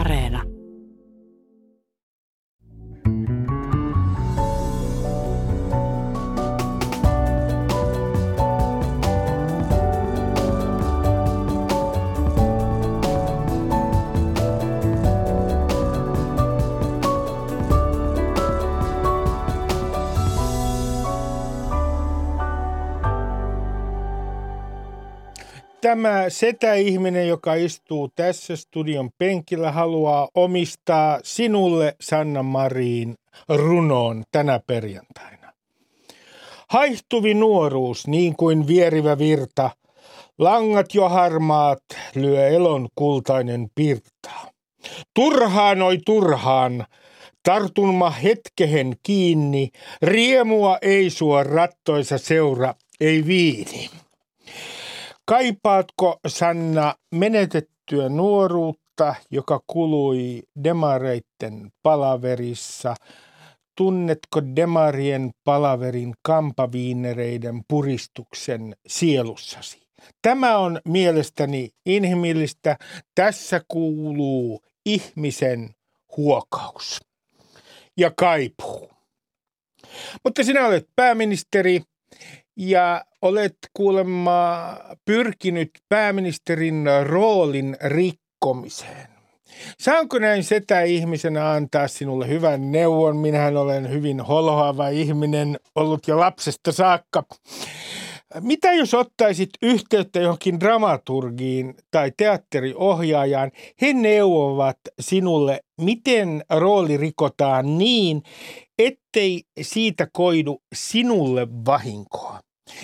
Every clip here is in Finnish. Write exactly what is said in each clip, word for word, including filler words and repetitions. Areena. Tämä setäihminen, joka istuu tässä studion penkillä, haluaa omistaa sinulle, Sanna Marin, runon tänä perjantaina. Haihtuvi nuoruus, niin kuin vierivä virta, langat jo harmaat, lyö elon kultainen pirta. Turhaan, oi turhaan, tartunma hetkehen kiinni, riemua ei sua rattoisa seura, ei viini. Kaipaatko, Sanna, menetettyä nuoruutta, joka kului demareitten palaverissa? Tunnetko demarien palaverin kampaviinereiden puristuksen sielussasi? Tämä on mielestäni inhimillistä. Tässä kuuluu ihmisen huokaus ja kaipuu. Mutta sinä olet pääministeri. Ja olet kuulemma pyrkinyt pääministerin roolin rikkomiseen. Saanko näin setäihmisenä antaa sinulle hyvän neuvon? Minähän olen hyvin holhoava ihminen, ollut jo lapsesta saakka. Mitä jos ottaisit yhteyttä johonkin dramaturgiin tai teatteriohjaajaan? He neuvovat sinulle, miten rooli rikotaan niin, ettei siitä koidu sinulle vahinkoa.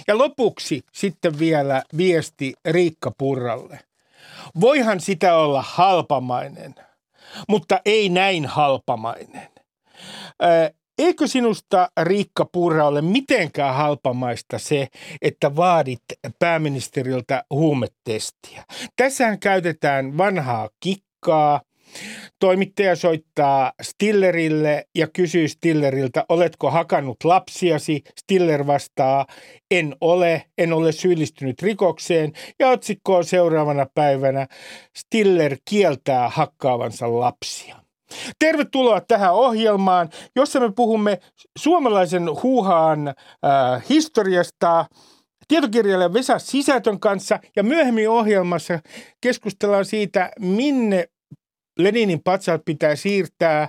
Ja lopuksi sitten vielä viesti Riikka Purralle. Voihan sitä olla halpamainen, mutta ei näin halpamainen. Öö, Eikö sinusta, Riikka Purra, ole mitenkään halpamaista se, että vaadit pääministeriltä huumetestiä? Tässähän käytetään vanhaa kikkaa. Toimittaja soittaa Stillerille ja kysyy Stilleriltä, oletko hakannut lapsiasi? Stiller vastaa, en ole, en ole syyllistynyt rikokseen. Ja otsikkoon seuraavana päivänä, Stiller kieltää hakkaavansa lapsia. Tervetuloa tähän ohjelmaan, jossa me puhumme suomalaisen huuhaan äh, historiasta tietokirjailija Vesa Sisätön kanssa. Ja myöhemmin ohjelmassa keskustellaan siitä, minne Leninin patsaat pitää siirtää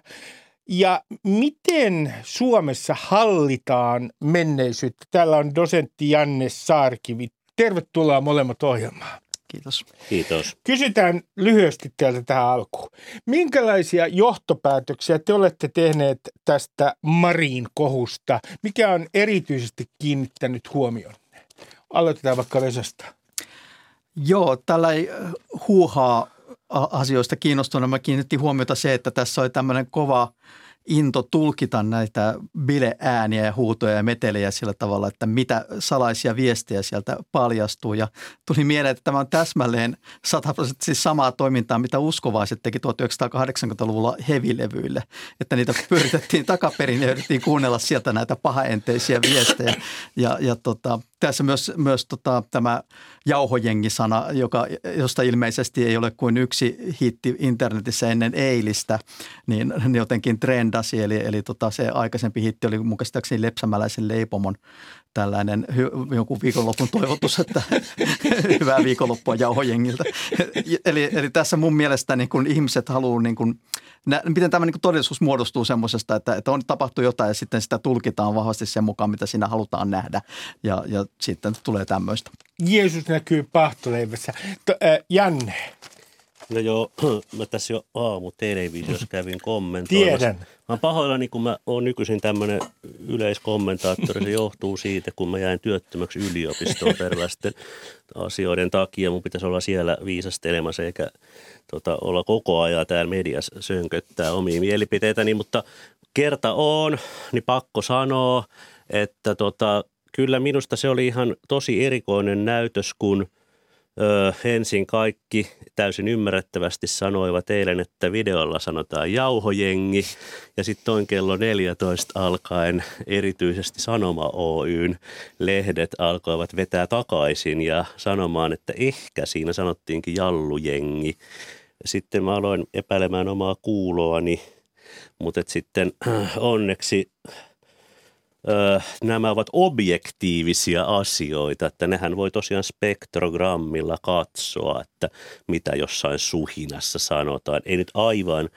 ja miten Suomessa hallitaan menneisyyttä. Täällä on dosentti Janne Saarikivi. Tervetuloa molemmat ohjelmaan. Kiitos. Kiitos. Kysytään lyhyesti teiltä tähän alkuun. Minkälaisia johtopäätöksiä te olette tehneet tästä Marin kohusta? Mikä on erityisesti kiinnittänyt huomionne? Aloitetaan vaikka Vesasta. Joo, tällä huuhaa asioista kiinnostuneena mä kiinnitin huomiota se, että tässä oli tämmöinen kova into tulkita näitä bileääniä ja huutoja ja metelejä sillä tavalla, että mitä salaisia viestejä sieltä paljastuu. Ja tuli mieleen, että tämä on täsmälleen sataprosenttisesti samaa toimintaa, mitä uskovaiset teki tuhatyhdeksänsataakahdeksankymmentäluvulla hevilevyille. Että niitä pyritettiin takaperin ja yritettiin kuunnella sieltä näitä pahaenteisiä viestejä. Ja, ja tota, tässä myös, myös tota, tämä jauhojengisana, joka, josta ilmeisesti ei ole kuin yksi hitti internetissä ennen eilistä, niin jotenkin trendasi, eli, eli tota, se aikaisempi hitti oli mun käsittääkseni Lepsämäläisen Leipomon tällainen hy- joku viikonlopun toivotus, että hyvää viikonloppua jauhojengiltä. eli, eli tässä mun mielestä niin kun ihmiset haluaa, niin kun, nä, miten tämä niin kun todellisuus muodostuu semmoisesta, että, että on tapahtuu jotain ja sitten sitä tulkitaan vahvasti sen mukaan, mitä siinä halutaan nähdä ja, ja sitten tulee tämmöistä. Jeesus näkyy pahtoleivässä. To, äh, Janne. No joo, mä tässä jo aamutelevisiossa kävin kommentoimassa. Tiedän. Mä oon pahoillani, kun mä oon nykyisin tämmöinen yleiskommentaattori. Se johtuu siitä, kun mä jäin työttömäksi yliopistoon tällaisten asioiden takia. Mun pitäisi olla siellä viisastelemassa eikä tota, olla koko ajan täällä mediassa sönköttää omia mielipiteitäni. Mutta kerta on, niin pakko sanoa, että tota, kyllä minusta se oli ihan tosi erikoinen näytös, kun Öö, ensin kaikki täysin ymmärrettävästi sanoivat eilen, että videolla sanotaan jauhojengi ja sitten toin kello neljätoista alkaen erityisesti Sanoma Oyn lehdet alkoivat vetää takaisin ja sanomaan, että ehkä siinä sanottiinkin jallujengi. sitten mä aloin epäilemään omaa kuuloani, mutta sitten onneksi öö, nämä ovat objektiivisia asioita, että nehän voi tosiaan spektrogrammilla katsoa, että mitä jossain suhinassa sanotaan. Ei nyt aivan,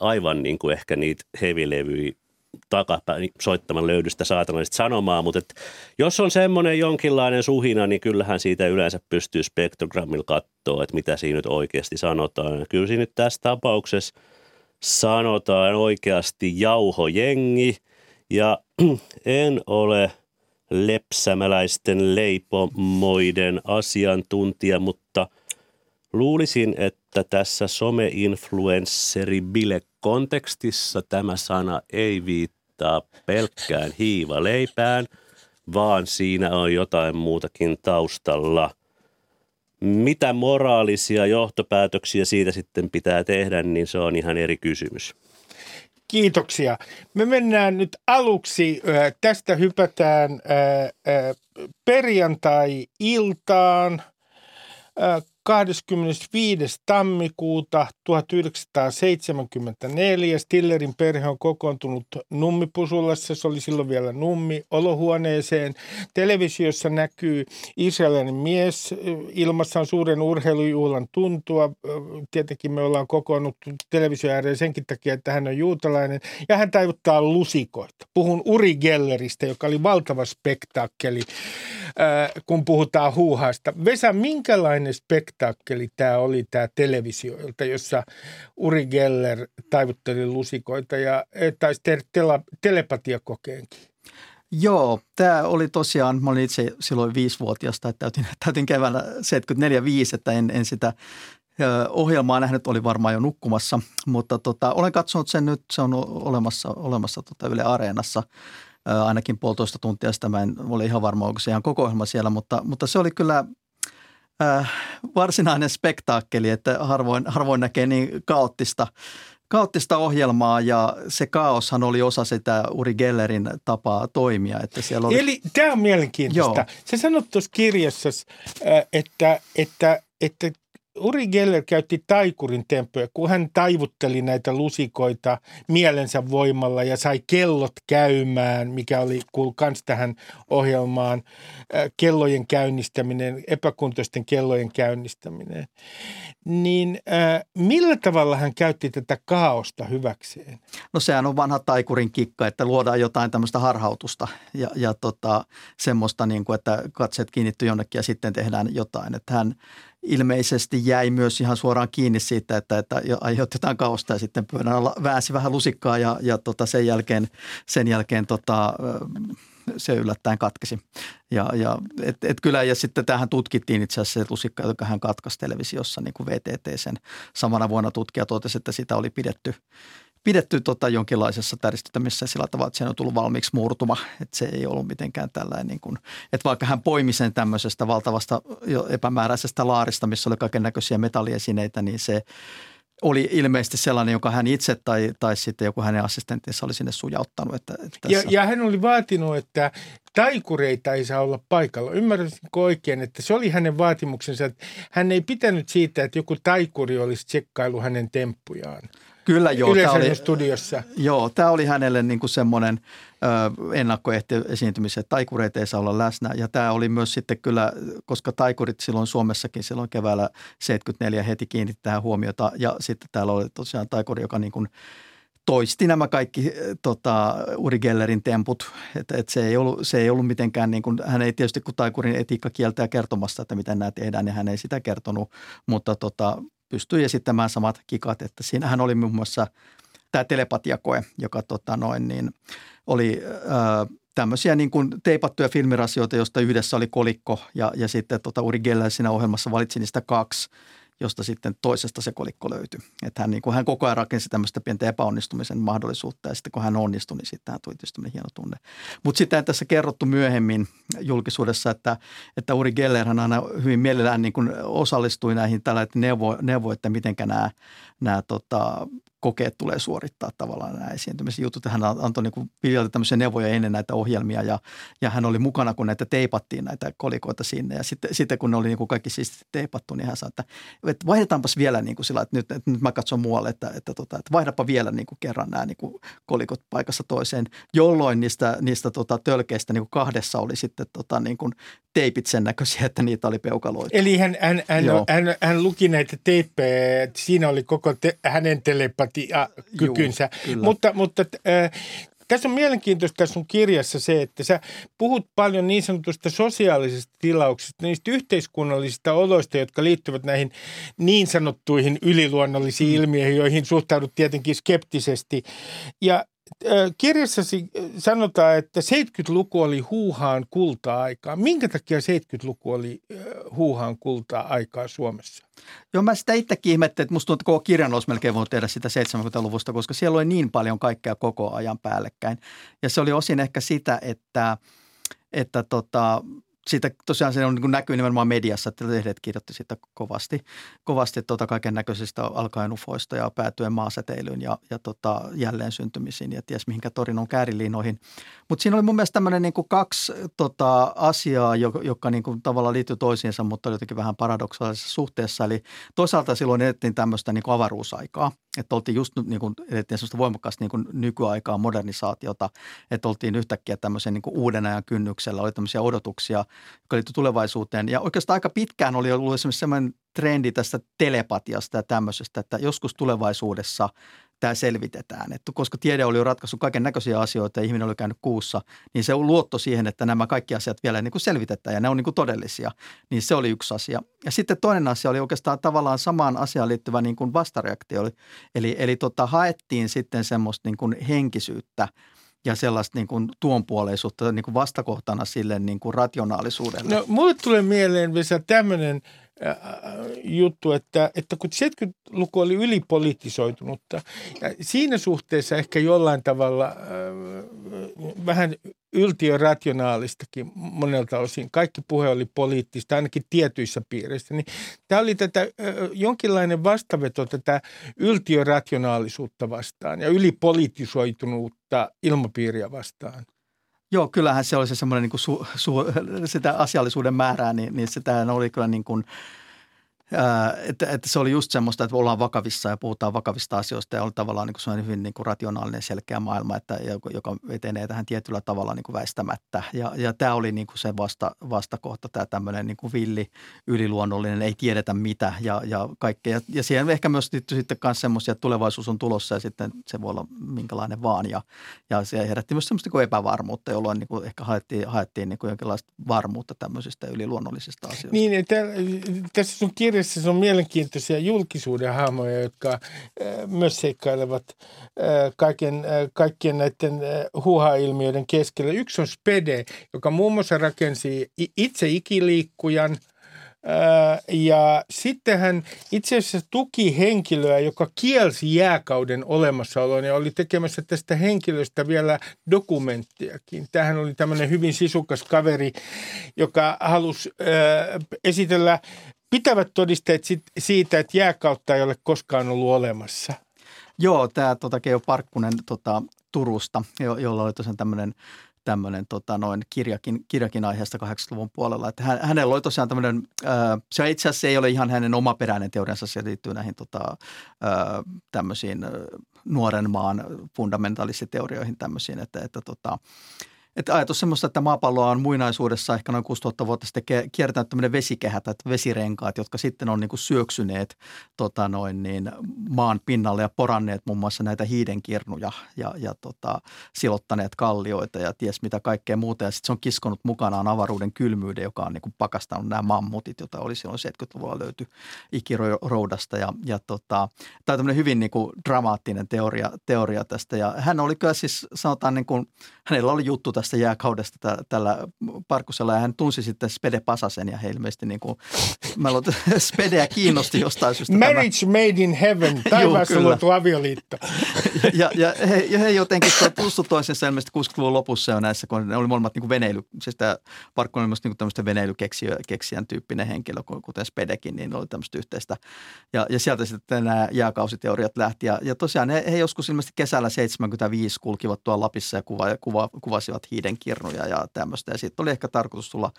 aivan niin kuin ehkä niitä hevilevyjä takapäin soittaman löydystä saatanallista sanomaa, mutta et jos on semmoinen jonkinlainen suhina, niin kyllähän siitä yleensä pystyy spektrogrammilla katsoa, että mitä siinä nyt oikeasti sanotaan. Ja kyllä siinä nyt tässä tapauksessa sanotaan oikeasti jauhojengi ja en ole lepsämäläisten leipomoiden asiantuntija, mutta luulisin, että tässä some-influensseri-bile-kontekstissa tämä sana ei viittaa pelkkään hiivaleipään, vaan siinä on jotain muutakin taustalla. Mitä moraalisia johtopäätöksiä siitä sitten pitää tehdä, niin se on ihan eri kysymys. Kiitoksia. Me mennään nyt aluksi, tästä hypätään perjantai-iltaan kahdeskymmenesviides tammikuuta tuhatyhdeksänsataaseitsemänkymmentäneljä. Stillerin perhe on kokoontunut Nummipusulassa, se oli silloin vielä Nummi, olohuoneeseen. Televisiossa näkyy israelilainen mies, ilmassa on suuren urheilujuhlan tuntua. Tietenkin me ollaan kokoonnut television ääreen senkin takia, että hän on juutalainen. Ja hän taivuttaa lusikoita. Puhun Uri Gelleristä, joka oli valtava spektaakkeli, kun puhutaan huuhaasta. Vesa, minkälainen spektaakkeli tämä oli tämä televisioilta, jossa Uri Geller taivutteli lusikoita ja taisi tehdä telepatiakokeenkin. Joo, tämä oli tosiaan, mä olin itse silloin viisivuotias, tai täytin, täytin keväällä seitsemänkymmentäneljä viisi, että en, en sitä ohjelmaa nähnyt, oli varmaan jo nukkumassa, mutta tota, olen katsonut sen nyt, se on olemassa, olemassa tota Yle Areenassa. Ainakin puolitoista tuntia sitä, mä en ole ihan varma, onko se ihan koko ohjelma siellä, mutta, mutta se oli kyllä Äh, varsinainen spektaakkeli, että harvoin, harvoin näkee niin kaoottista, kaoottista ohjelmaa ja se kaoshan oli osa sitä Uri Gellerin tapaa toimia. Että siellä oli... Eli tämä on mielenkiintoista. Joo. Sä sanot tuossa kirjassa, että, että, että Uri Geller käytti taikurin temppuja, kun hän taivutteli näitä lusikoita mielensä voimalla ja sai kellot käymään, mikä oli kans tähän ohjelmaan, kellojen käynnistäminen, epäkuntoisten kellojen käynnistäminen. Niin äh, millä tavalla hän käytti tätä kaaosta hyväkseen? No sehän on vanha taikurin kikka, että luodaan jotain tämmöistä harhautusta ja, ja tota, semmoista, niin kuin, että katseet kiinnittyy jonnekin ja sitten tehdään jotain, että hän ilmeisesti jäi myös ihan suoraan kiinni siitä, että, että aiheutti jotain kaosta ja sitten pöydän alla väänsi vähän lusikkaa ja, ja tota sen jälkeen, sen jälkeen tota, se yllättäen katkesi. Ja, ja, et, et kyllä, ja sitten tämähän tutkittiin itse asiassa se lusikka, joka hän katkaisi televisiossa, niin kuin V T T sen samana vuonna tutkija totesi, että sitä oli pidetty. pidetty tota jonkinlaisessa täristytämisessä sillä tavalla, että se on tullut valmiiksi murtuma. Että se ei ollut mitenkään tällainen, niin kuin, että vaikka hän poimi sen tämmöisestä valtavasta epämääräisestä laarista, missä oli kaikennäköisiä metalliesineitä, niin se oli ilmeisesti sellainen, joka hän itse tai, tai sitten joku hänen assistenttinsa oli sinne sujauttanut. Että, että tässä... ja, ja hän oli vaatinut, että taikureita ei saa olla paikalla. Ymmärsinkö oikein, että se oli hänen vaatimuksensa, että hän ei pitänyt siitä, että joku taikuri olisi tsekkailu hänen temppujaan. Kyllä joo, tämä oli, studiossa. Joo, tämä oli hänelle niin kuin semmoinen ennakkoesiintymis, että taikureita ei saa olla läsnä. Ja tämä oli myös sitten kyllä, koska taikurit silloin Suomessakin silloin keväällä seitsemänkymmentäneljä heti kiinnitti tähän huomiota. Ja sitten täällä oli tosiaan taikuri, joka niin kuin toisti nämä kaikki tota, Uri Gellerin temput. Et, et se, ei ollut, se ei ollut mitenkään, niin kuin, hän ei tietysti kun taikurin etiikka kieltää kertomasta, että miten nämä tehdään, niin hän ei sitä kertonut, mutta tota, pystyi esittämään samat kikat, että siinähän oli muun muassa tämä telepatiakoe, joka tota noin, niin oli ö, tämmöisiä niin kuin teipattuja filmirasioita, josta yhdessä oli kolikko ja, ja sitten tota Uri Geller siinä ohjelmassa valitsi niistä kaksi, josta sitten toisesta se kolikko löytyi. Että hän, niin kuin, hän koko ajan rakensi tämmöistä pientä epäonnistumisen mahdollisuutta ja sitten kun hän onnistui, niin sitten hän tuli tietysti tämmöinen hieno tunne. Mutta sitten tässä kerrottu myöhemmin julkisuudessa, että, että Uri Geller hän aina hyvin mielellään niin kuin osallistui näihin tällä, että neuvo, neuvo, että mitenkä nämä, nämä tota, kokeet tulee suorittaa tavallaan nämä esiintymisjutut. Hän antoi niin Viljalta tämmöisiä neuvoja ennen näitä ohjelmia ja, ja hän oli mukana, kun näitä teipattiin näitä kolikoita sinne. Ja sitten, sitten kun ne oli niin kaikki siis teipattu, niin hän sanoi, että, että vaihdetaanpas vielä niin kuin sillä, että nyt, että nyt mä katson muualle, että, että, että, että vaihdapa vielä niin kuin kerran nämä niin kuin kolikot paikassa toiseen, jolloin niistä, niistä tota, tölkeistä niin kuin kahdessa oli sitten tota, niin kuin teipit sen näköisiä, että niitä oli peukaloitu. Eli hän, hän, hän, hän, hän luki näitä teippejä, siinä oli koko te, hänen telepatiakykynsä. Juu, mutta mutta äh, tässä on mielenkiintoista sun kirjassa se, että sä puhut paljon niin sanotusta sosiaalisista tilauksista, niistä yhteiskunnallisista oloista, jotka liittyvät näihin niin sanottuihin yliluonnollisiin mm. ilmiöihin, joihin suhtaudut tietenkin skeptisesti. Ja kirjassasi sanotaan, että seitsemänkymmentäluku oli huuhaan kulta-aikaa. Minkä takia seitsemänkymmentäluku oli huuhaan kulta-aikaa Suomessa? Joo, mä sitä itsekin ihmettelin, että musta tuntuu, että koko kirjan olisi melkein voinut tehdä sitä seitsemänkymmentäluvusta, koska siellä oli niin paljon kaikkea koko ajan päällekkäin. Ja se oli osin ehkä sitä, että, että tota, siitä tosiaan se on, näkyy nimenomaan mediassa, että lehdet kirjoitti siitä kovasti, kovasti tota kaiken näköisistä alkaen ufoista ja päätyen maasäteilyyn ja, ja tota jälleen syntymisiin ja ties mihinkä torinon kääriliinoihin. Mutta siinä oli mun mielestä tämmöinen niinku kaksi tota asiaa, joka, joka niinku tavallaan liittyy toisiinsa, mutta jotenkin vähän paradoksaalisessa suhteessa. Eli toisaalta silloin edettiin tämmöistä niinku avaruusaikaa, että oltiin just niinku, edettiin semmoista voimakkaasti niinku nykyaikaa, modernisaatiota, että oltiin yhtäkkiä tämmöisen niinku uuden ajan kynnyksellä, oli tämmöisiä odotuksia, joka liittyy tulevaisuuteen. Ja oikeastaan aika pitkään oli ollut esimerkiksi sellainen trendi tästä telepatiasta ja tämmöisestä, että joskus tulevaisuudessa tämä selvitetään. Että koska tiede oli jo ratkaissut kaiken näköisiä asioita ja ihminen oli käynyt kuussa, niin se on luotto siihen, että nämä kaikki asiat vielä niin kuin selvitetään ja ne on niin kuin todellisia. Niin se oli yksi asia. Ja sitten toinen asia oli oikeastaan tavallaan samaan asiaan liittyvä niin kuin vastareaktio. Eli, eli tota, haettiin sitten semmoista niin kuin henkisyyttä ja sellaista niin kuin tuonpuoleisuutta niin kuin vastakohtana sille niin kuin rationaalisuudelle. No mulle tulee mieleen, Vesa, tämmöinen äh, juttu, että, että kun seitsemänkymmentäluku oli ylipolitisoitunutta, ja siinä suhteessa ehkä jollain tavalla äh, vähän yltiörationaalistakin monelta osin. Kaikki puhe oli poliittista, ainakin tietyissä piireissä. Niin tämä oli tätä, äh, jonkinlainen vastaveto tätä yltiörationaalisuutta vastaan ja ylipolitisoitunuutta ilmapiiriä vastaan. Joo, kyllähän se oli se semmoinen niin kuin su, su, sitä asiallisuuden määrää, niin, niin sitähän oli kyllä niin kuin, ää, että, että se oli just semmoista, että ollaan vakavissa ja puhutaan vakavista asioista ja on tavallaan niin kuin semmoinen hyvin niin kuin rationaalinen selkeä maailma, että, joka etenee tähän tietyllä tavalla niin kuin väistämättä. Ja, ja tämä oli niin kuin se vasta, vastakohta, tämä tämmöinen niin kuin villi, yliluonnollinen, ei tiedetä mitä ja, ja kaikkea. Ja, ja siihen ehkä myös liittyy sitten myös semmoisia, että tulevaisuus on tulossa ja sitten se voi olla minkälainen vaan. Ja, ja se herätti myös semmoista niin kuin epävarmuutta, jolloin niin kuin ehkä haettiin, haettiin niin kuin jonkinlaista varmuutta tämmöisistä yliluonnollisista asioista. Niin, että tässä sun kirja se on mielenkiintoisia julkisuuden hahmoja, jotka myös seikkailevat kaiken, kaikkien näiden huuha-ilmiöiden keskellä. Yksi on Spede, joka muun muassa rakensi itse ikiliikkujan ja sitten hän itse asiassa tuki henkilöä, joka kielsi jääkauden olemassaolon ja oli tekemässä tästä henkilöstä vielä dokumenttiakin. Tämähän oli tämmöinen hyvin sisukas kaveri, joka halusi esitellä pitävät todisteet siitä, että jääkautta ei ole koskaan ollut olemassa. Joo, tämä tota, Keijo Parkkunen tota, Turusta, jo, jolla oli tosiaan tämmöinen tämmöinen tota, noin kirjakin, kirjakin aiheesta kahdeksankymmentäluvun puolella. Että hän, hänellä oli tosiaan tämmöinen, äh, se itse asiassa ei ole ihan hänen omaperäinen teoriansa, se liittyy näihin tota, äh, tämmöisiin äh, nuoren maan fundamentaalisiin tämmöisiin, että, että tota, että ajatus semmoista, että maapalloa on muinaisuudessa ehkä noin kuusituhatta vuotta sitten kiertänyt tämmöinen vesikehä tai vesirenkaat, jotka sitten on niin kuin syöksyneet tota noin, niin maan pinnalle ja poranneet muun muassa näitä hiidenkirnuja ja, ja tota, silottaneet kallioita ja ties mitä kaikkea muuta. Ja sitten se on kiskonut mukanaan avaruuden kylmyyden, joka on niin kuin pakastanut nämä mammutit, joita oli silloin seitsemänkymmentäluvulla löyty ikiroudasta. Ja, ja tota, tämä on tämmöinen hyvin niin kuin dramaattinen teoria, teoria tästä ja hän oli kyllä siis sanotaan niin kuin, hänellä oli juttu tästä tästä jääkaudesta t- tällä Parkkusella, ja hän tunsi sitten Spede Pasasen, ja he ilmeisesti niin kuin, mä luulen, Spedeä kiinnosti jostain syystä. Marriage made in heaven, taivaassa luotu avioliitto. ja, ja, he, ja he jotenkin tuttu toisensa ilmeisesti kuusikymmentäluvun lopussa jo näissä, kun ne oli molemmat niin kuin veneily, siis tämä Parkkunen oli myös niin kuin tämmöistä veneilykeksijän tyyppinen henkilö, kuten Spedekin, niin oli tämmöistä yhteistä. Ja, ja sieltä sitten nämä jääkausiteoriat lähti, ja, ja tosiaan he, he joskus ilmeisesti kesällä seitsemänkymmentäviisi kulkivat tuolla Lapissa ja kuva, kuva, kuvasivat hiidenkirnuja ja tämmöistä, ja siitä oli ehkä tarkoitus tulla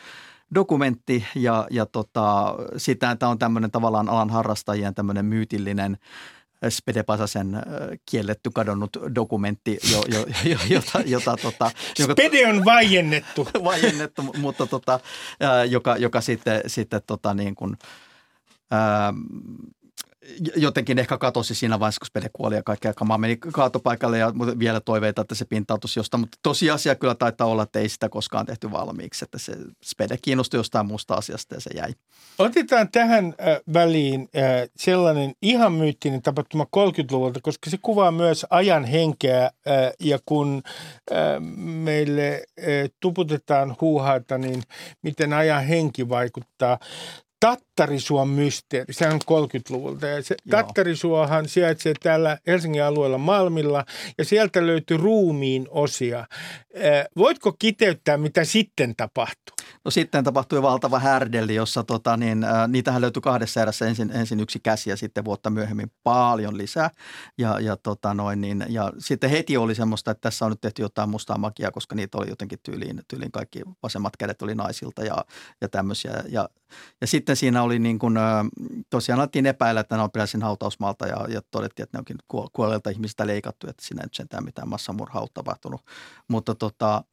dokumentti, ja, ja tota, sitä tämä on tämmöinen tavallaan alan harrastajien tämmöinen myytillinen Spede Pasasen kielletty, kadonnut dokumentti, jo, jo, jo, jota, jota, tota, joka, Spede on vaiennettu. vaiennettu, mutta tota, joka, joka sitten, sitten tota, niin kuin, ää, jotenkin ehkä katosi siinä vaiheessa, kun Spede kuoli ja kaikki kamaa meni kaatopaikalle, ja vielä toiveita, että se pintautuisi jostain. Mutta tosiasia kyllä taitaa olla, että ei sitä koskaan tehty valmiiksi, että se Spede kiinnostui jostain muusta asiasta ja se jäi. Otetaan tähän väliin sellainen ihan myyttinen tapahtuma kolmekymmentäluvulta, koska se kuvaa myös ajan henkeä, ja kun meille tuputetaan huuhaata, niin miten ajan henki vaikuttaa. Tattarisuon mysteeri, sehän on kolmekymmentäluvulta, ja se Tattarisuohan sijaitsee täällä Helsingin alueella Malmilla, ja sieltä löytyy ruumiin osia. Voitko kiteyttää, mitä sitten tapahtui? No sitten tapahtui valtava härdelli, jossa tota, niin, ä, niitähän löytyi kahdessa erässä, ensin, ensin yksi käsi ja sitten vuotta myöhemmin paljon lisää. Ja, ja, tota, noin, niin, ja sitten heti oli semmoista, että tässä on nyt tehty jotain mustaa magiaa, koska niitä oli jotenkin tyyliin, tyyliin kaikki vasemmat kädet oli naisilta ja, ja tämmöisiä. Ja, ja sitten siinä oli niin kuin, ä, tosiaan alettiin epäillä, että ne on peräisin hautausmaalta, ja, ja todettiin, että ne onkin kuolleilta ihmisistä leikattu, että siinä ei nyt sentään mitään massamurhaa tapahtunut, mutta tota...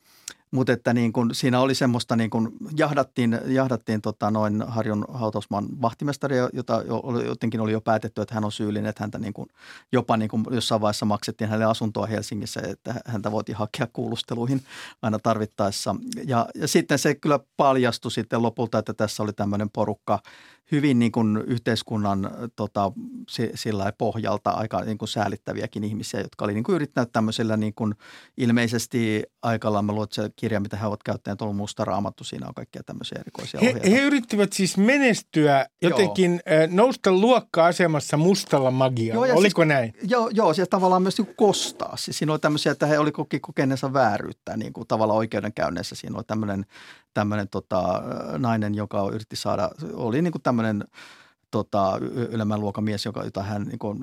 Mutta että niin kun siinä oli semmoista, niin kun jahdattiin, jahdattiin tota noin Harjun Hautausmaan vahtimestaria, jota jotenkin oli jo päätetty, että hän on syyllinen, että häntä niin kun jopa niin kun jossain vaiheessa maksettiin hänelle asuntoa Helsingissä, että häntä voitiin hakea kuulusteluihin aina tarvittaessa. Ja, ja sitten se kyllä paljastui sitten lopulta, että tässä oli tämmöinen porukka hyvin niin kun yhteiskunnan tota, sillä pohjalta aika niin kun säälittäviäkin ihmisiä, jotka oli niin kun yrittänyt tämmöisellä niin kun ilmeisesti aikallaan, mä luulen, että se kirja, mitä he ovat käyttäneet, on ollut musta raamattu. Siinä on kaikkia tämmöisiä erikoisia he, ohjeita. He yrittivät siis menestyä jotenkin, joo, nousta luokka-asemassa mustalla magialla. Joo, oliko siis näin? Joo, joo, siellä tavallaan myös niin kostaa. Siis siinä oli tämmöisiä, että he olivat kokeneensa vääryyttä niin kuin tavallaan oikeudenkäynnissä. Siinä oli tämmöinen, tämmöinen tota, nainen, joka yritti saada, oli niin kuin tämmöinen tota, ylemmän luokan mies, joka, jota hän niin kuin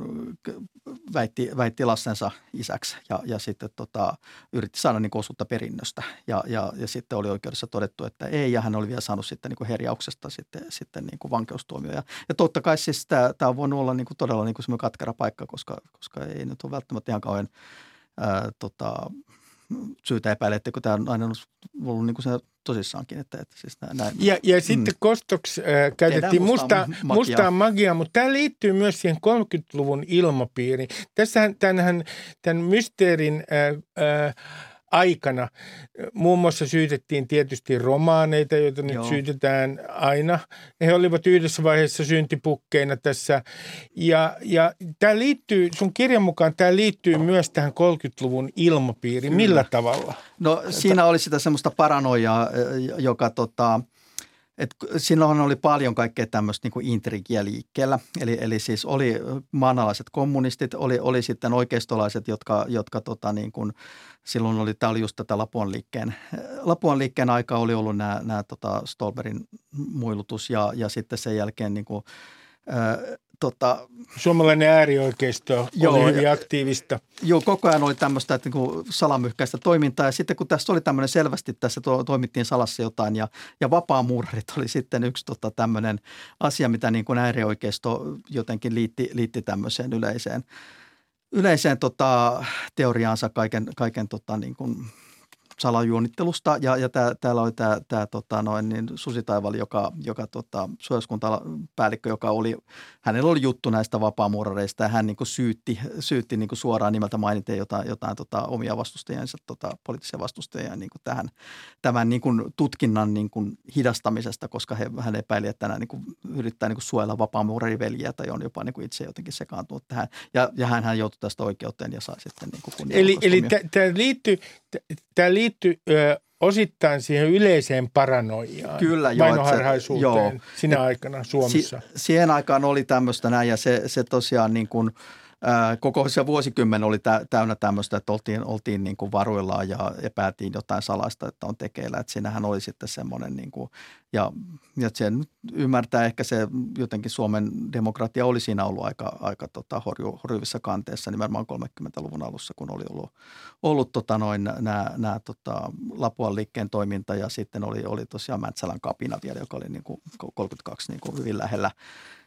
väitti, väitti lastensa isäksi, ja, ja sitten tota, yritti saada niin kuin osuutta perinnöstä. Ja, ja, ja sitten oli oikeudessa todettu, että ei, ja hän oli vielä saanut sitten niin kuin herjauksesta sitten, sitten niin kuin vankeustuomio. Ja, ja totta kai siis tämä, tämä on voinut olla niin kuin todella niin kuin semmoinen katkera paikka, koska, koska ei nyt ole välttämättä ihan kauhean ää, tota, syytä epäillä, että kun tämä on aina ollut niin kuin se tosissaankin, että, että siis näin. Ja, ja mm. sitten kostoksi äh, käytettiin mustaa, mustaa, magia. mustaa magiaa, mutta tämä liittyy myös siihen kolmekymmentäluvun ilmapiiriin. Tässähän tämän, tämän mysteerin äh, äh, aikana muun muassa syytettiin tietysti romaaneita, joita nyt, joo, syytetään aina. He olivat yhdessä vaiheessa syntipukkeina tässä. Ja, ja tämä liittyy, sun kirjan mukaan tämä liittyy myös tähän kolmekymmentäluvun ilmapiiriin. Millä tavalla? No siinä oli sitä semmoista paranoiaa, joka tota... Et silloinhan oli paljon kaikkea tämmöistä niin kuin intrigiä liikkeellä. Eli, eli siis oli maanalaiset kommunistit, oli, oli sitten oikeistolaiset, jotka, jotka tota niin kuin, silloin oli, tämä oli just tätä Lapuan liikkeen. Lapuan liikkeen aikaa oli ollut nämä, nämä tota Stolberin muilutus, ja, ja sitten sen jälkeen niin kuin, ö, Tota, suomalainen äärioikeisto joo, oli hyvin aktiivista. Joo, koko ajan oli tämmöistä että niin salamyhkäistä toimintaa. Ja sitten kun tässä oli tämmöinen selvästi, tässä to, toimittiin salassa jotain, ja, ja vapaamuurarit oli sitten yksi tota, tämmöinen asia, mitä niin kuin äärioikeisto jotenkin liitti, liitti tämmöiseen yleiseen, yleiseen tota, teoriaansa kaiken, kaiken tota, niin kuin salajuonittelusta, ja, ja tää, täällä oli tämä tää, tota, niin Susi Taivali, joka, joka tota, suojeluskuntapäällikkö, joka oli, hänellä oli juttu näistä vapaamuurareista, ja hän niin kuin syytti, syytti niin kuin suoraan nimeltä mainiten jotain, jotain tota, omia vastustajansa, tota, poliittisia vastustajia niin kuin tähän, tämän niin kuin tutkinnan niin kuin hidastamisesta, koska he, hän epäili, että nämä niin kuin yrittää niin kuin suojella vapaamuurariveljiä tai on jopa niin kuin itse jotenkin sekaantunut tähän. Ja, ja hän, hän joutui tästä oikeuteen ja sai sitten niin kuin kunnianarvoista. Eli, eli tämä liittyy... T- t- liittyi ö, osittain siihen yleiseen paranoiaan, kyllä, vainoharhaisuuteen joo, että, sinä joo. aikana Suomessa. Si, siihen aikaan oli tämmöistä näin ja se, se tosiaan niin kuin koko se vuosikymmen oli täynnä tämmöistä, että oltiin, oltiin niin kuin varuillaan ja epäätiin jotain salaista, että on tekeillä. Että siinähän oli sitten semmoinen niin kuin, ja, ja sen ymmärtää ehkä se jotenkin Suomen demokratia oli siinä ollut aika, aika tota, horju, horjuvissa kanteessa nimenomaan kolmekymmentäluvun alussa, kun oli ollut, ollut tota noin nämä tota, Lapuan liikkeen toiminta ja sitten oli, oli tosiaan Mäntsälän kapina vielä, joka oli niin kuin kolmekymmentäkaksi niin kuin hyvin lähellä.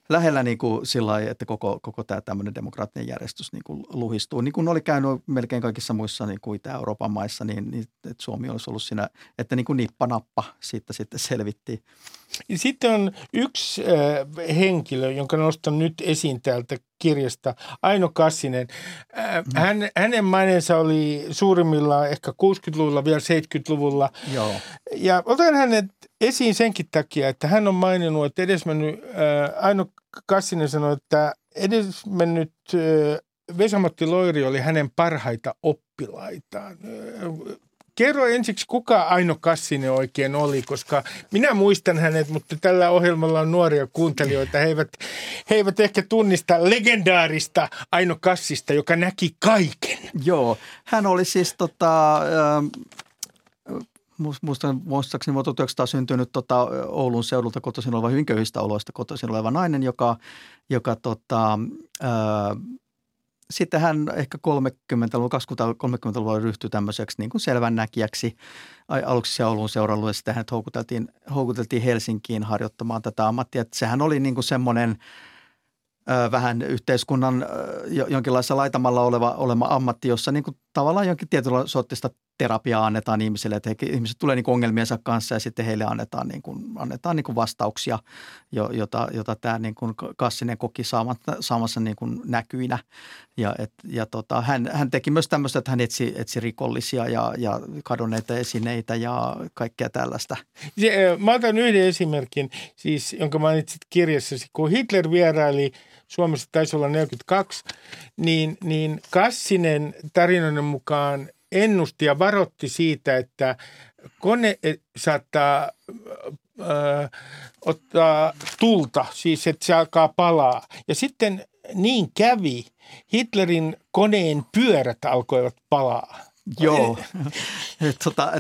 Lähellä niin kuin sillä lailla, että koko, koko tämä tämmöinen demokraattinen järjestys niin kuin luhistuu. Niin kuin oli käynyt melkein kaikissa muissa niin kuin Itä-Euroopan maissa, niin, niin että Suomi olisi ollut siinä, että niin kuin nippanappa siitä sitten selvittiin. Sitten on yksi äh, henkilö, jonka nostan nyt esiin täältä kirjasta, Aino Kassinen. Äh, mm. hän, hänen maineensa oli suurimmillaan ehkä kuusikymmentäluvulla, vielä seitsemänkymmentäluvulla. Joo. Ja otan hänet esiin senkin takia, että hän on maininnut, että edesmennyt, äh, Aino Kassinen sanoi, että edesmennyt äh, Vesamatti Loiri oli hänen parhaita oppilaitaan. Äh, Kerro ensiksi, kuka Aino Kassinen oikein oli, koska minä muistan hänet, mutta tällä ohjelmalla on nuoria kuuntelijoita. He eivät, he eivät ehkä tunnista legendaarista Aino Kassista, joka näki kaiken. Joo, hän oli siis tota, äh, muistan muistaakseni vuonna tuhatyhdeksänsataakuusikymmentä syntynyt tota, Oulun seudulta kotoisin oleva, hyvin köyhistä oloista kotoisin oleva nainen, joka, joka tota, äh, sitten hän ehkä kolmekymmentäluvulla, kaksikymmentä-kolmekymmentäluvulla ryhtyi tämmöiseksi niin kuin selvännäkijäksi aluksi se Oulun seuralla ja sitten hänet houkuteltiin, houkuteltiin Helsinkiin harjoittamaan tätä ammattia. Että sehän oli niin kuin semmoinen ö, vähän yhteiskunnan ö, jonkinlaisessa laitamalla oleva, oleva ammatti, jossa niin kuin tavallaan jonkin tietynlaista sortista terapiaa annetaan ihmisille. Että he, ihmiset tulee niin kuin ongelmiensa kanssa ja sitten heille annetaan, niin kuin, annetaan niin kuin vastauksia, jo, jota, jota tämä niin kuin Kassinen koki saamassa, saamassa niin kuin näkyinä. Ja, et, ja tota, hän, hän teki myös tämmöistä, että hän etsi, etsi rikollisia ja, ja kadonneita esineitä ja kaikkea tällaista. Se, mä otan yhden esimerkin, siis, jonka mainitsit kirjassasi. Kun Hitler vieraili Suomessa, taisi olla neljäkymmentäkaksi, niin, niin Kassinen tarinoiden mukaan ennusti ja varoitti siitä, että kone saattaa äh, ottaa tulta, siis että se alkaa palaa. Ja sitten niin kävi. Hitlerin koneen pyörät alkoivat palaa. Joo. tota,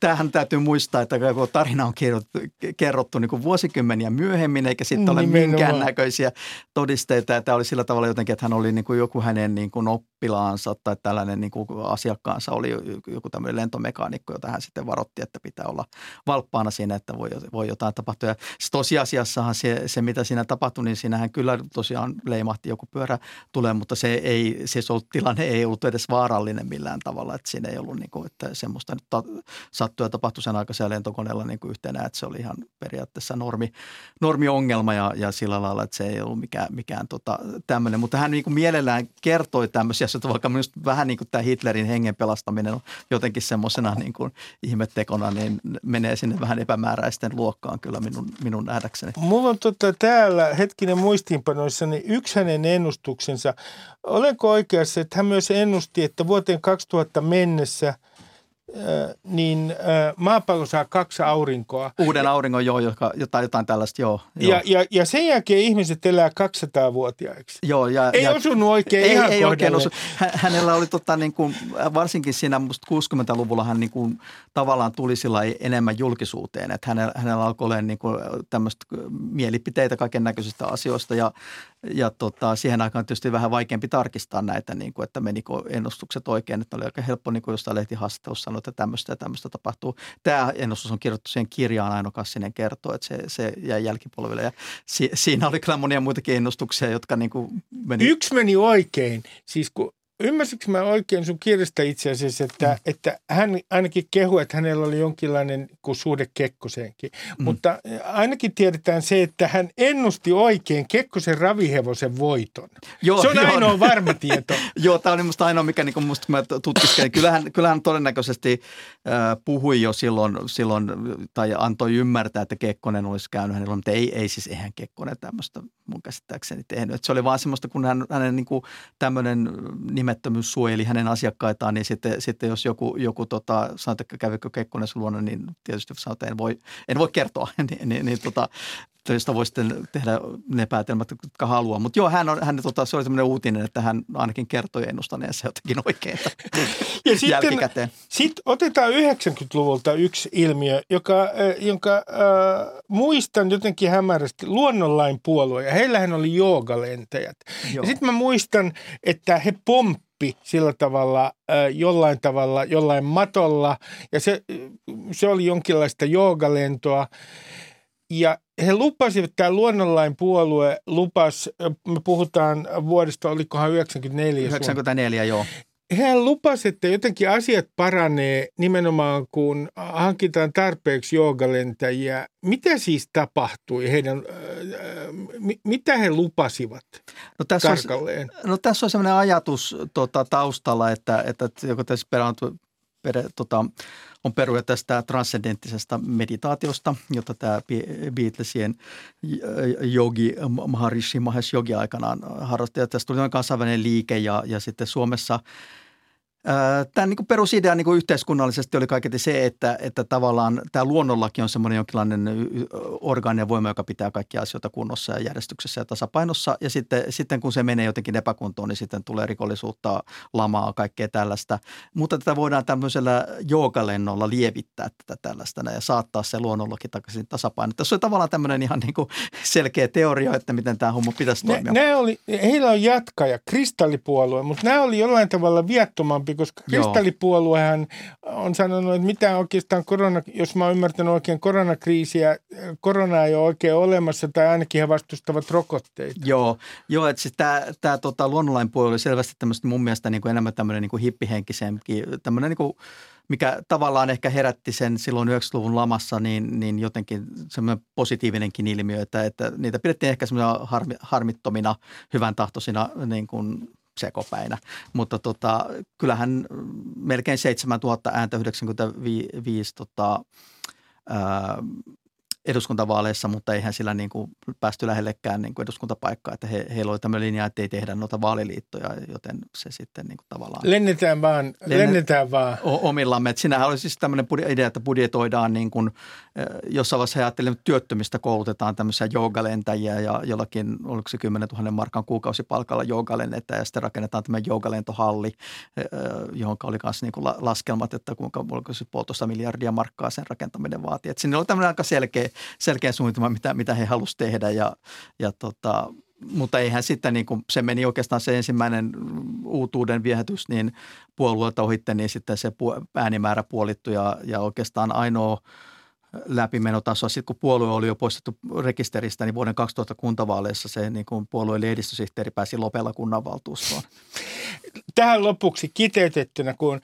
tämähän täytyy muistaa, että kun tarina on kerrottu, kerrottu niin kuin vuosikymmeniä myöhemmin, eikä sitten ole minkäännäköisiä todisteita. Tämä oli sillä tavalla jotenkin, että hän oli niin kuin joku hänen niin kuin oppilaansa tai tällainen niin kuin asiakkaansa oli joku tämmöinen lentomekaanikko, jota hän sitten varoitti, että pitää olla valppaana siinä, että voi, voi jotain tapahtua. Ja tosiasiassahan se, se, mitä siinä tapahtui, niin siinähän kyllä tosiaan leimahti joku pyörä tulee, mutta se ei, siis ollut, tilanne ei ollut edes vaarallinen millään tavalla. Että siinä ei ollut niin kuin, että semmoista nyt sattuu ja tapahtui sen aikaisella lentokoneella niin kuin yhtenä, että se oli ihan periaatteessa normi, normiongelma ja, ja sillä lailla, että se ei ollut mikään, mikään tota, tämmöinen. Mutta hän niin kuin mielellään kertoi tämmöisiä, että vaikka minusta vähän niin kuin tämä Hitlerin hengen pelastaminen on jotenkin semmoisena niin kuin ihmettekona, niin menee sinne vähän epämääräisten luokkaan kyllä minun, minun nähdäkseni. Mulla on tota täällä hetkinen muistiinpanoissani yksi hänen ennustuksensa. Olenko oikeassa, että hän myös ennusti, että vuoteen kaksituhatta mennessä, niin maapallo saa kaksi aurinkoa. Uuden auringon, joo, joka, jotain, jotain tällaista, joo. joo. Ja, ja, ja sen jälkeen ihmiset elää kaksisataavuotiaiksi. Joo, ja, ei ja, osunut oikein ei, ihan ei oikein osu. Hänellä oli tota, niin kuin, varsinkin siinä kuusikymmentäluvulla hän niin kuin, tavallaan tuli sillä enemmän julkisuuteen. Että hänellä, hänellä alkoi olla niin kuin, tämmöistä mielipiteitä kaiken näköisistä asioista ja Ja tota, siihen aikaan tietysti vähän vaikeampi tarkistaa näitä, niin kuin, että menikö ennustukset oikein. Että oli aika helppo, niin kuin jostain lehtihaastattelussa sanoi, että tämmöistä ja tämmöistä tapahtuu. Tämä ennustus on kirjoittu siihen kirjaan, Aino Kassinen kertoo, että se, se jäi jälkipolville. Ja si, siinä oli kyllä monia muitakin ennustuksia, jotka niin kuin meni. Yksi meni oikein. Siis kun ymmärsikö mä oikein sun kirjasta itse asiassa, että, mm. että hän ainakin kehui, että hänellä oli jonkinlainen kuin suhde Kekkoseenkin. Mm. Mutta ainakin tiedetään se, että hän ennusti oikein Kekkosen ravihevosen voiton. Joo, se on joo. ainoa varma tieto. Joo, tämä oli musta ainoa, mikä niin musta mä tutkiskelin. Kyllähän, kyllähän todennäköisesti äh, puhui jo silloin, silloin tai antoi ymmärtää, että Kekkonen olisi käynyt hänellä, mutta ei, ei siis eihän Kekkonen tämmöistä mun käsittääkseni tehnyt. Et se oli vaan semmoista, kun hän, hänen niin kuin tämmöinen nimettä nimettömyys suojeli hänen asiakkaitaan, niin sitten, sitten jos joku, joku tota, sanoo, että kävikö Kekkonen sun luona, niin tietysti sanoo, että en voi, en voi kertoa, niin, niin, niin tota, josta voi sitten tehdä ne päätelmät, jotka haluaa. Mutta joo, hän on, hän, tota, se oli sellainen uutinen, että hän ainakin kertoi ennustaneensa jotenkin oikeita ja jälkikäteen. Sitten sit otetaan yhdeksänkymmentäluvulta yksi ilmiö, joka, jonka äh, muistan jotenkin hämärästi, Luonnonlain puolue. Ja heillähän oli joogalentäjät. Joo. Ja sitten mä muistan, että he pomppivat sillä tavalla jollain tavalla, jollain matolla. Ja se, se oli jonkinlaista joogalentoa. Ja he lupasivat, että tämä Luonnonlain puolue lupasi, me puhutaan vuodesta, olikohan yhdeksänkymmentäneljä? yhdeksänkymmentäneljä, joo. He lupasivat, että jotenkin asiat paranee nimenomaan, kun hankitaan tarpeeksi joogalentäjiä. Mitä siis tapahtui heidän, äh, mitä he lupasivat no, tässä tarkalleen? On, no tässä on sellainen ajatus tota, taustalla, että, että joko tässä perääntyy. Tota, on peruja tästä transcendenttisesta meditaatiosta, jota tämä Beatlesien jogi, Maharishi Mahesh Yogi aikanaan harrasti. Ja tästä tuli kansainvälinen liike ja, ja sitten Suomessa tämä niin perusidea niin yhteiskunnallisesti oli kaiketi se, että, että tavallaan tämä luonnollakin on semmoinen jonkinlainen orgaaninen voima, joka pitää kaikkia asioita kunnossa ja järjestyksessä ja tasapainossa. Ja sitten, sitten kun se menee jotenkin epäkuntoon, niin sitten tulee rikollisuutta, lamaa, kaikkea tällaista. Mutta tätä voidaan tämmöisellä joogalennolla lievittää tätä tällaista ja saattaa se luonnollakin takaisin tasapainoon. Tässä on tavallaan tämmöinen ihan niin kuin selkeä teoria, että miten tämä homma pitäisi toimia. Ne, ne oli, heillä on jatkaja, kristallipuolue, mutta nämä oli jollain tavalla viattomampi. Koska kristallipuoluehan on sanonut, että mitä oikeastaan korona, jos mä oon ymmärtänyt oikein koronakriisiä, korona ei ole oikein olemassa tai ainakin he vastustavat rokotteita. Joo, joo että siis tämä, tämä tota, Luonnonlain puolue oli selvästi tämmöistä mun mielestä niin kuin enemmän tämmöinen niin kuin hippihenkisempi, tämmöinen niin kuin, mikä tavallaan ehkä herätti sen silloin yhdeksänkymmentäluvun lamassa, niin, niin jotenkin semmoinen positiivinenkin ilmiö, että, että niitä pidettiin ehkä semmoisena harmi, harmittomina, hyvän tahtoisina niin kuin sekopäinä. Mutta tota, kyllähän melkein seitsemäntuhatta ääntä yhdeksänkymmentäviisi tota, ää, eduskuntavaaleissa, mutta eihän sillä niin kuin päästy lähellekään niin kuin eduskuntapaikkaa. Että he, heillä oli tämmöinen linja, että ei tehdä noita vaaliliittoja, joten se sitten niin kuin tavallaan... Lennetään vaan, lennet, lennetään vaan. Omillamme. Et sinähän oli siis tämmöinen idea, että budjetoidaan niin kuin, jossain vaiheessa he ajattelivat, että työttömistä koulutetaan tämmöisiä joogalentäjiä ja jollakin, oliko se kymmenen tuhatta markan kuukausipalkalla joogalennetä ja sitten rakennetaan tämmöinen joogalentohalli, johon oli myös niin kuin laskelmat, että kuinka oliko se puolitoista miljardia markkaa sen rakentaminen vaatii. Et sinne oli tämmöinen aika selkeä selkeä suunnitelma, mitä, mitä he halusivat tehdä ja, ja tota, mutta eihän sitten niin kuin se meni oikeastaan se ensimmäinen uutuuden viehätys niin puolueelta ohitte, niin sitten se äänimäärä puolittui ja, ja oikeastaan ainoa läpimenotasoa. Sitten kun puolue oli jo poistettu rekisteristä, niin vuoden kaksituhatta kuntavaaleissa se niin kuin puolueen lehdistösihteeri pääsi Lopella kunnanvaltuustoon. Tähän lopuksi kiteytettynä, kun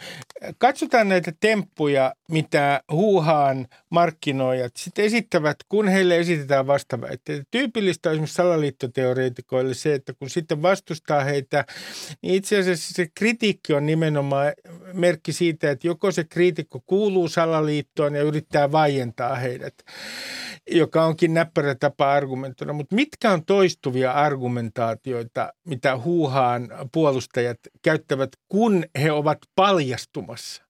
katsotaan näitä temppuja, mitä huuhaan markkinoijat sitten esittävät, kun heille esitetään vastaväitteitä. Tyypillistä on esimerkiksi salaliittoteoreetikoille se, että kun sitten vastustaa heitä, niin itse asiassa se kritiikki on nimenomaan merkki siitä, että joko se kriitikko kuuluu salaliittoon ja yrittää vaientaa heidät, joka onkin näppärä tapa argumentoida. Mutta mitkä on toistuvia argumentaatioita, mitä huuhaan puolustajat käyttävät, kun he ovat paljastumassa?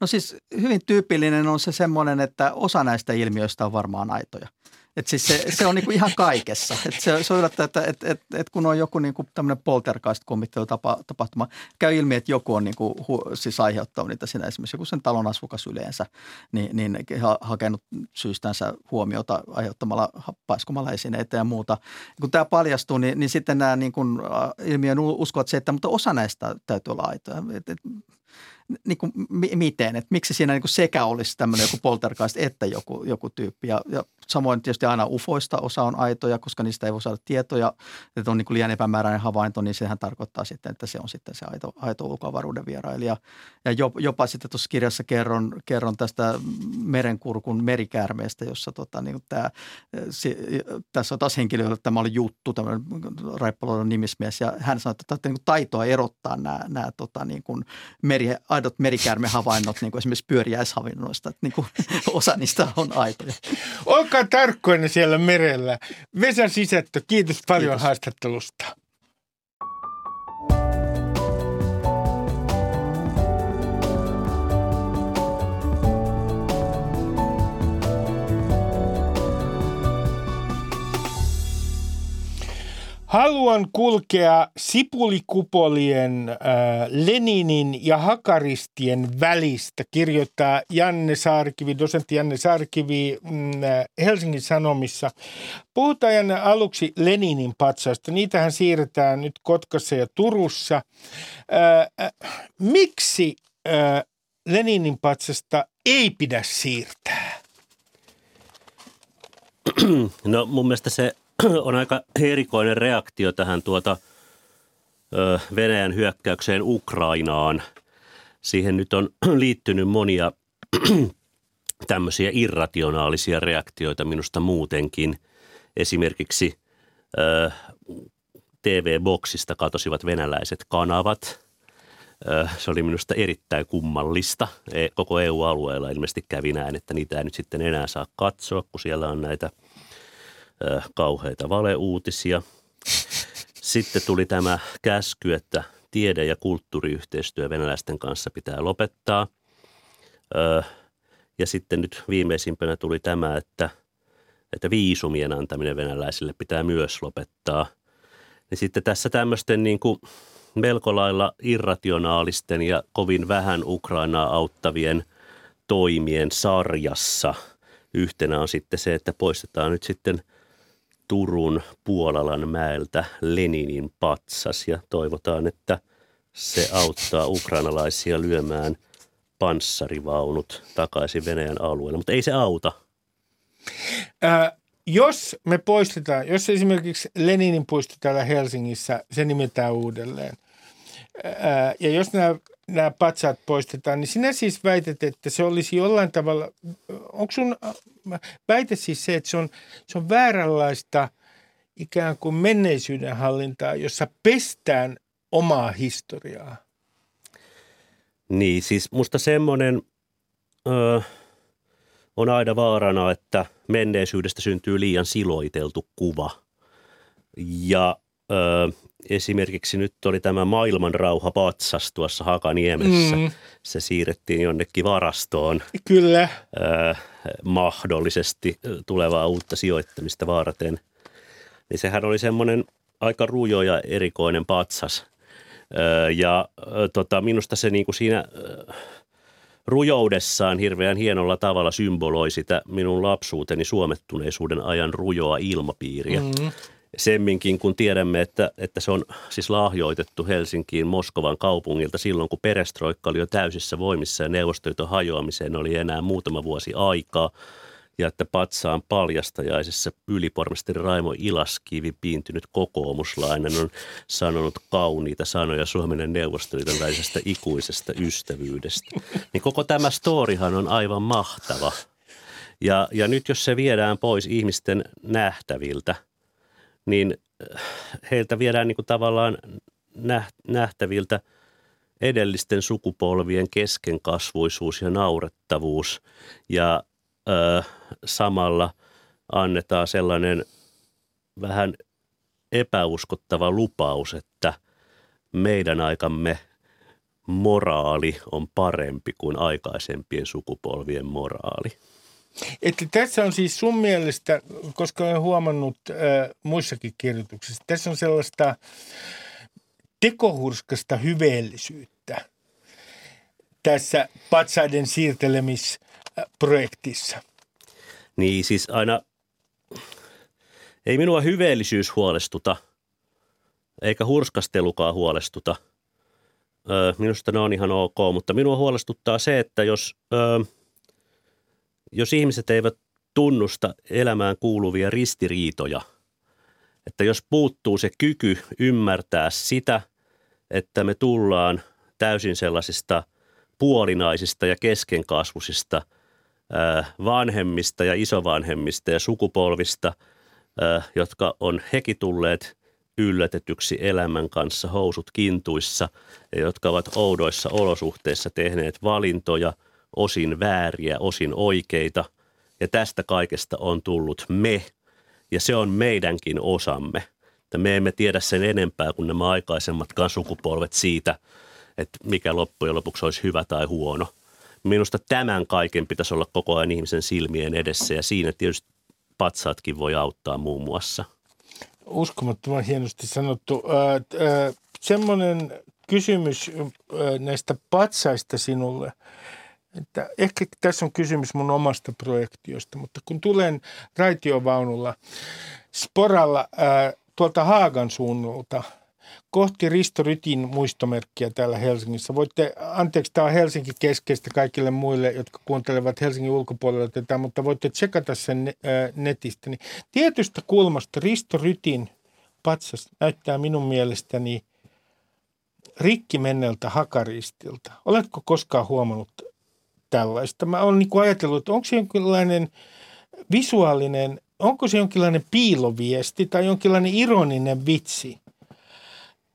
No siis hyvin tyypillinen on se semmoinen, että osa näistä ilmiöistä on varmaan aitoja. Että siis se, se on niinku ihan kaikessa. Että se, se on yllättävää, että et, et, et kun on joku niinku tämmöinen poltergeist-tapahtuma, käy ilmi, että joku on niinku hu, siis aiheuttanut niitä siinä esimerkiksi joku sen talon asukas yleensä, niin, niin ha, hakenut syystänsä huomiota aiheuttamalla, paiskumalla esineitä ja muuta. Kun tämä paljastuu, niin, niin sitten nämä niinku ilmiön uskovat se, että mutta osa näistä täytyy olla aitoja. Et, et, niin kuin, miten, että miksi siinä niin kuin sekä olisi tämmöinen joku poltergeist että joku, joku tyyppi. Ja, ja samoin tietysti aina ufoista osa on aitoja, koska niistä ei voi saada tietoja. Että on niin kuin liian epämääräinen havainto, niin sehän tarkoittaa sitten, että se on sitten se aito, aito ulkoavaruuden vierailija. Ja jopa sitten tuossa kirjassa kerron, kerron tästä merenkurkun merikäärmeestä, jossa tota, niin tämä, se, tässä on taas henkilö, jolla tämä oli juttu, tämmöinen Raippaloidon nimismies. Ja hän sanoi, että tämä niin taitoa erottaa nämä, nämä tota, niin kuin meri aidot merikäärmehavainnot, niin kuin esimerkiksi pyöriäishavinnoista, että niin kuin osa niistä on aitoja. Olkaa tarkkoina siellä merellä. Vesa Sisätön, kiitos paljon kiitos haastattelusta. Haluan kulkea sipulikupolien, äh, Leninin ja hakaristien välistä, kirjoittaa Janne Saarikivi, dosentti Janne Saarikivi mm, Helsingin Sanomissa. Puhutaan, Janne, aluksi Leninin patsaista. Niitähän siirretään nyt Kotkassa ja Turussa. Äh, äh, miksi äh, Leninin patsasta ei pidä siirtää? No mun mielestä se on aika erikoinen reaktio tähän tuota ö, Venäjän hyökkäykseen Ukrainaan. Siihen nyt on liittynyt monia tämmöisiä irrationaalisia reaktioita minusta muutenkin. Esimerkiksi ö, T V-boksista katosivat venäläiset kanavat. Ö, se oli minusta erittäin kummallista. Koko E U-alueella ilmeisesti kävi näin, että niitä ei nyt sitten enää saa katsoa, kun siellä on näitä kauheita valeuutisia. Sitten tuli tämä käsky, että tiede- ja kulttuuriyhteistyö venäläisten kanssa pitää lopettaa. Ja sitten nyt viimeisimpänä tuli tämä, että, että viisumien antaminen venäläisille pitää myös lopettaa. Ja sitten tässä tämmöisten niin kuin melko lailla irrationaalisten ja kovin vähän Ukrainaa auttavien toimien sarjassa yhtenä on sitten se, että poistetaan nyt sitten Turun Puolalan mäeltä Leninin patsas ja toivotaan, että se auttaa ukrainalaisia lyömään panssarivaunut takaisin Venäjän alueelle, mutta ei se auta. Äh, jos me poistetaan, jos esimerkiksi Leninin puisto täällä Helsingissä, se nimetään uudelleen. Äh, ja jos nämä, nämä patsaat poistetaan, niin sinä siis väität, että se olisi jollain tavalla, onko sun väite siis se, että se on, se on vääränlaista ikään kuin menneisyyden hallintaa, jossa pestään omaa historiaa? Niin, siis musta semmoinen ö, on aina vaarana, että menneisyydestä syntyy liian siloiteltu kuva. Ja ö, esimerkiksi nyt oli tämä maailmanrauhapatsas tuossa Hakaniemessä. Mm. Se siirrettiin jonnekin varastoon. Kyllä. Äh, mahdollisesti tulevaa uutta sijoittamista varten. Niin sehän oli semmoinen aika rujo ja erikoinen patsas. Äh, ja äh, tota, minusta se niin kuin siinä äh, rujoudessaan hirveän hienolla tavalla symboloi sitä minun lapsuuteni suomettuneisuuden ajan rujoa ilmapiiriä. Mm. Semminkin, kun tiedämme, että, että se on siis lahjoitettu Helsinkiin Moskovan kaupungilta silloin, kun perestroikka oli jo täysissä voimissa ja Neuvostoliiton hajoamiseen oli enää muutama vuosi aikaa. Ja että patsaan paljastajaisessa ylipormestari Raimo Ilaskivi, piintynyt kokoomuslainen, on sanonut kauniita sanoja Suomen ja Neuvostoliiton välisestä ikuisesta ystävyydestä. Niin koko tämä stoorihan on aivan mahtava. Ja, ja nyt jos se viedään pois ihmisten nähtäviltä, niin heiltä viedään niin kuin tavallaan nähtäviltä edellisten sukupolvien keskenkasvuisuus ja naurettavuus. Ja ö, samalla annetaan sellainen vähän epäuskottava lupaus, että meidän aikamme moraali on parempi kuin aikaisempien sukupolvien moraali. Että tässä on siis sun mielestä, koska olen huomannut äh, muissakin kirjoituksissa, tässä on sellaista tekohurskasta hyveellisyyttä tässä patsaiden siirtelemisprojektissa. Niin siis aina, ei minua hyveellisyys huolestuta, eikä hurskastelukaan huolestuta. Ö, minusta ne on ihan ok, mutta minua huolestuttaa se, että jos... Ö, Jos ihmiset eivät tunnusta elämään kuuluvia ristiriitoja, että jos puuttuu se kyky ymmärtää sitä, että me tullaan täysin sellaisista puolinaisista ja keskenkasvuisista vanhemmista ja isovanhemmista ja sukupolvista, jotka on heki tulleet yllätetyksi elämän kanssa housut kintuissa ja jotka ovat oudoissa olosuhteissa tehneet valintoja, osin vääriä, osin oikeita, ja tästä kaikesta on tullut me, ja se on meidänkin osamme. Että me emme tiedä sen enempää kuin nämä aikaisemmatkaan sukupolvet siitä, että mikä loppujen lopuksi olisi hyvä tai huono. Minusta tämän kaiken pitäisi olla koko ajan ihmisen silmien edessä, ja siinä tietysti patsaatkin voi auttaa muun muassa. Uskomattoman hienosti sanottu. Äh, äh, semmoinen kysymys äh, näistä patsaista sinulle. Että ehkä tässä on kysymys mun omasta projektiosta, mutta kun tulen raitiovaunulla sporalla äh, tuolta Haagan suunnalta kohti Risto Rytin muistomerkkiä täällä Helsingissä. Voitte, anteeksi, tämä on Helsinki-keskeistä kaikille muille, jotka kuuntelevat Helsingin ulkopuolella tätä, mutta voitte tsekata sen netistä. Niin tietystä kulmasta Risto Rytin patsas näyttää minun mielestäni rikki menneltä hakaristilta. Oletko koskaan huomannut tällaista? Mä olen niin kuin ajatellut, että onko se jonkinlainen visuaalinen, onko se jonkinlainen piiloviesti tai jonkinlainen ironinen vitsi?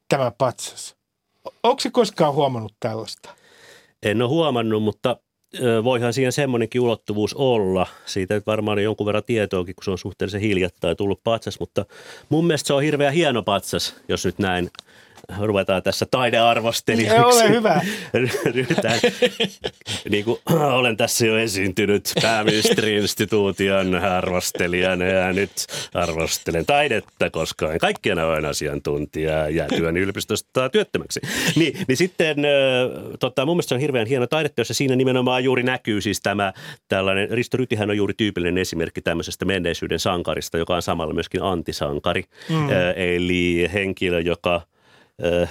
Tämä patsas. Onko se koskaan huomannut tällaista? En ole huomannut, mutta voihan siinä semmoinenkin ulottuvuus olla. Siitä varmaan on jonkun verran tietoakin, kun se on suhteellisen hiljattain tullut patsas, mutta mun mielestä se on hirveän hieno patsas, jos nyt näin ruvetaan tässä taidearvostelijaksi. Ei ole hyvä. Ryhdytään. Niin kuin olen tässä jo esiintynyt pääministeri-instituution arvostelijana ja nyt arvostelen taidetta, koska en kaikkien olen asiantuntija ja työn yliopistosta työttömäksi. Niin, niin sitten tota, mun mielestä se on hirveän hieno taidetta, jossa siinä nimenomaan juuri näkyy siis tämä tällainen, Risto Rytihän on juuri tyypillinen esimerkki tämmöisestä menneisyyden sankarista, joka on samalla myöskin antisankari, mm. eli henkilö, joka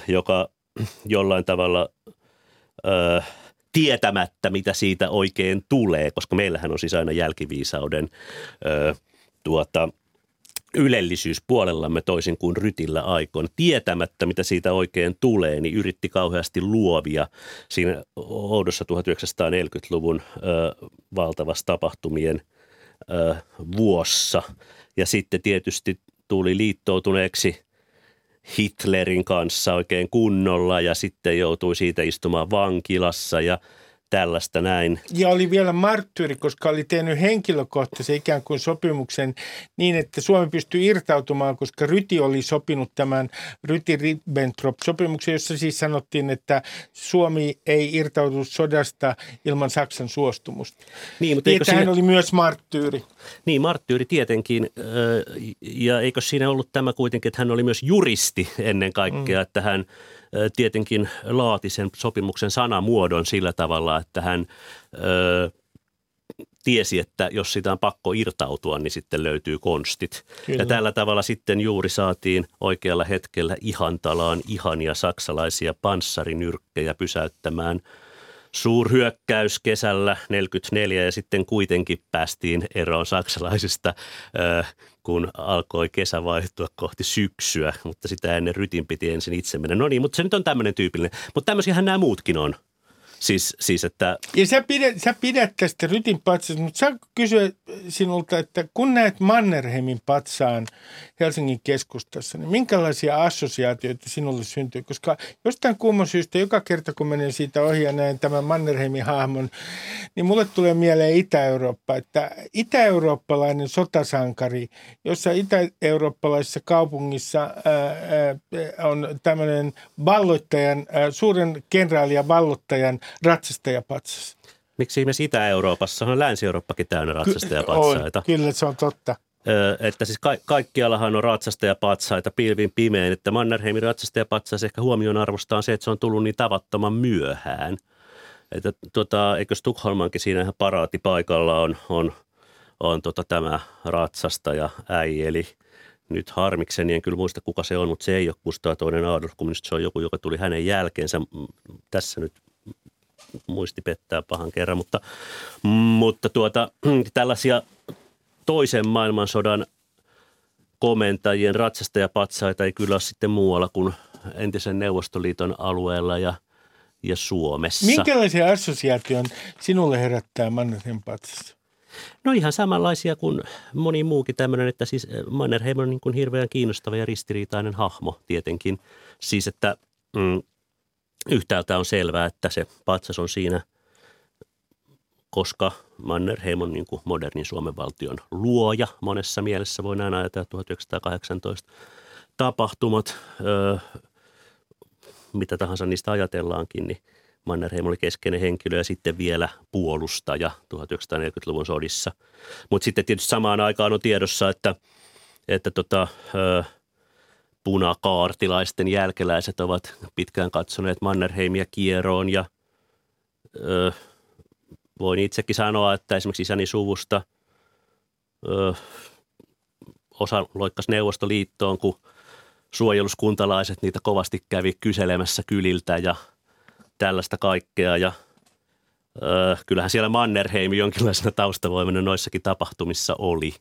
joka jollain tavalla ö, tietämättä, mitä siitä oikein tulee, koska meillähän on siis aina jälkiviisauden ö, tuota, ylellisyys puolellamme toisin kuin Rytillä aikoin. Tietämättä, mitä siitä oikein tulee, niin yritti kauheasti luovia siinä oudossa tuhatyhdeksänsataaneljäkymmentäluvun ö, valtavassa tapahtumien ö, vuossa. Ja sitten tietysti tuli liittoutuneeksi Hitlerin kanssa oikein kunnolla ja sitten joutui siitä istumaan vankilassa ja tällaista näin. Ja oli vielä marttyyri, koska oli tehnyt henkilökohtaisen ikään kuin sopimuksen niin, että Suomi pystyi irtautumaan, koska Ryti oli sopinut tämän Ryti-Ribbentrop-sopimuksen, jossa siis sanottiin, että Suomi ei irtautu sodasta ilman Saksan suostumusta. Niin, mutta eikö siinä... hän oli myös marttyyri. Niin, marttyyri tietenkin. Ja eikö siinä ollut tämä kuitenkin, että hän oli myös juristi ennen kaikkea, mm. että hän tietenkin laati sen sopimuksen sanamuodon sillä tavalla, että hän ö, tiesi, että jos sitä on pakko irtautua, niin sitten löytyy konstit. Kyllä. Ja tällä tavalla sitten juuri saatiin oikealla hetkellä Ihantalaan ihania saksalaisia panssarinyrkkejä pysäyttämään suurhyökkäys kesällä neljäkymmentäneljä ja sitten kuitenkin päästiin eroon saksalaisista, kun alkoi kesä vaihtua kohti syksyä, mutta sitä ennen Rytin piti ensin itse mennä. No niin, mutta se nyt on tämmöinen tyypillinen. Mutta tämmöisiähän nämä muutkin on. Siis, siis että... Ja sä pidät, sä pidät tästä Rytin patsasta, mutta saanko kysyä sinulta, että kun näet Mannerheimin patsaan Helsingin keskustassa, niin minkälaisia assosiaatioita sinulle syntyy? Koska jostain kumman syystä joka kerta, kun menen siitä ohi ja näen tämän Mannerheimin hahmon, niin mulle tulee mieleen Itä-Eurooppa, että itä-eurooppalainen sotasankari, jossa itä-eurooppalaisessa kaupungissa ää, ää, on tämmöinen valloittajan, ää, suuren kenraali ja valloittajan ratsastajapatsas. Miksi ihmeessä Itä-Euroopassa? On Länsi-Eurooppakin täynnä ratsastajapatsaita. Ky- on, kyllä, se on totta. Ö, että siis ka- kaikkiallahan on ratsastajapatsaita pilvin pimein, että Mannerheimin ratsastajapatsaisi ehkä huomioon arvostaa se, että se on tullut niin tavattoman myöhään. Että tota, eikö Tukholmankin siinä ihan paraatipaikalla on, on, on tota tämä ratsastaja äi, eli nyt harmikseni, en kyllä muista kuka se on, mutta se ei ole Kustaa toinen Adolf, kun se on joku, joka tuli hänen jälkeensä. Tässä nyt muisti pettää pahan kerran, mutta, mutta tuota, tällaisia toisen maailmansodan komentajien ratsastajapatsaita ei kyllä ole sitten muualla kuin entisen Neuvostoliiton alueella ja, ja Suomessa. Minkälaisia assosiaation sinulle herättää Mannerheimin patsas? No ihan samanlaisia kuin moni muukin tämmöinen, että siis Mannerheim on niin kuin hirveän kiinnostava ja ristiriitainen hahmo tietenkin. Siis että mm, yhtäältä on selvää, että se patsas on siinä, koska Mannerheim on niin kuin modernin Suomen valtion luoja monessa mielessä. Voi näin ajatella tuhatyhdeksänsataakahdeksantoista tapahtumat, öö, mitä tahansa niistä ajatellaankin, niin Mannerheim oli keskeinen henkilö ja sitten vielä puolustaja tuhatyhdeksänsataaneljäkymmentäluvun sodissa. Mutta sitten tietysti samaan aikaan on tiedossa, että, että tota, punakaartilaisten jälkeläiset ovat pitkään katsoneet Mannerheimia kieroon ja ö, voin itsekin sanoa, että esimerkiksi isäni suvusta ö, osa loikkasi Neuvostoliittoon, kun suojeluskuntalaiset niitä kovasti kävi kyselemässä kyliltä ja tällaista kaikkea. Ja, ö, kyllähän siellä Mannerheim jonkinlaisena taustavoimana noissakin tapahtumissa oli.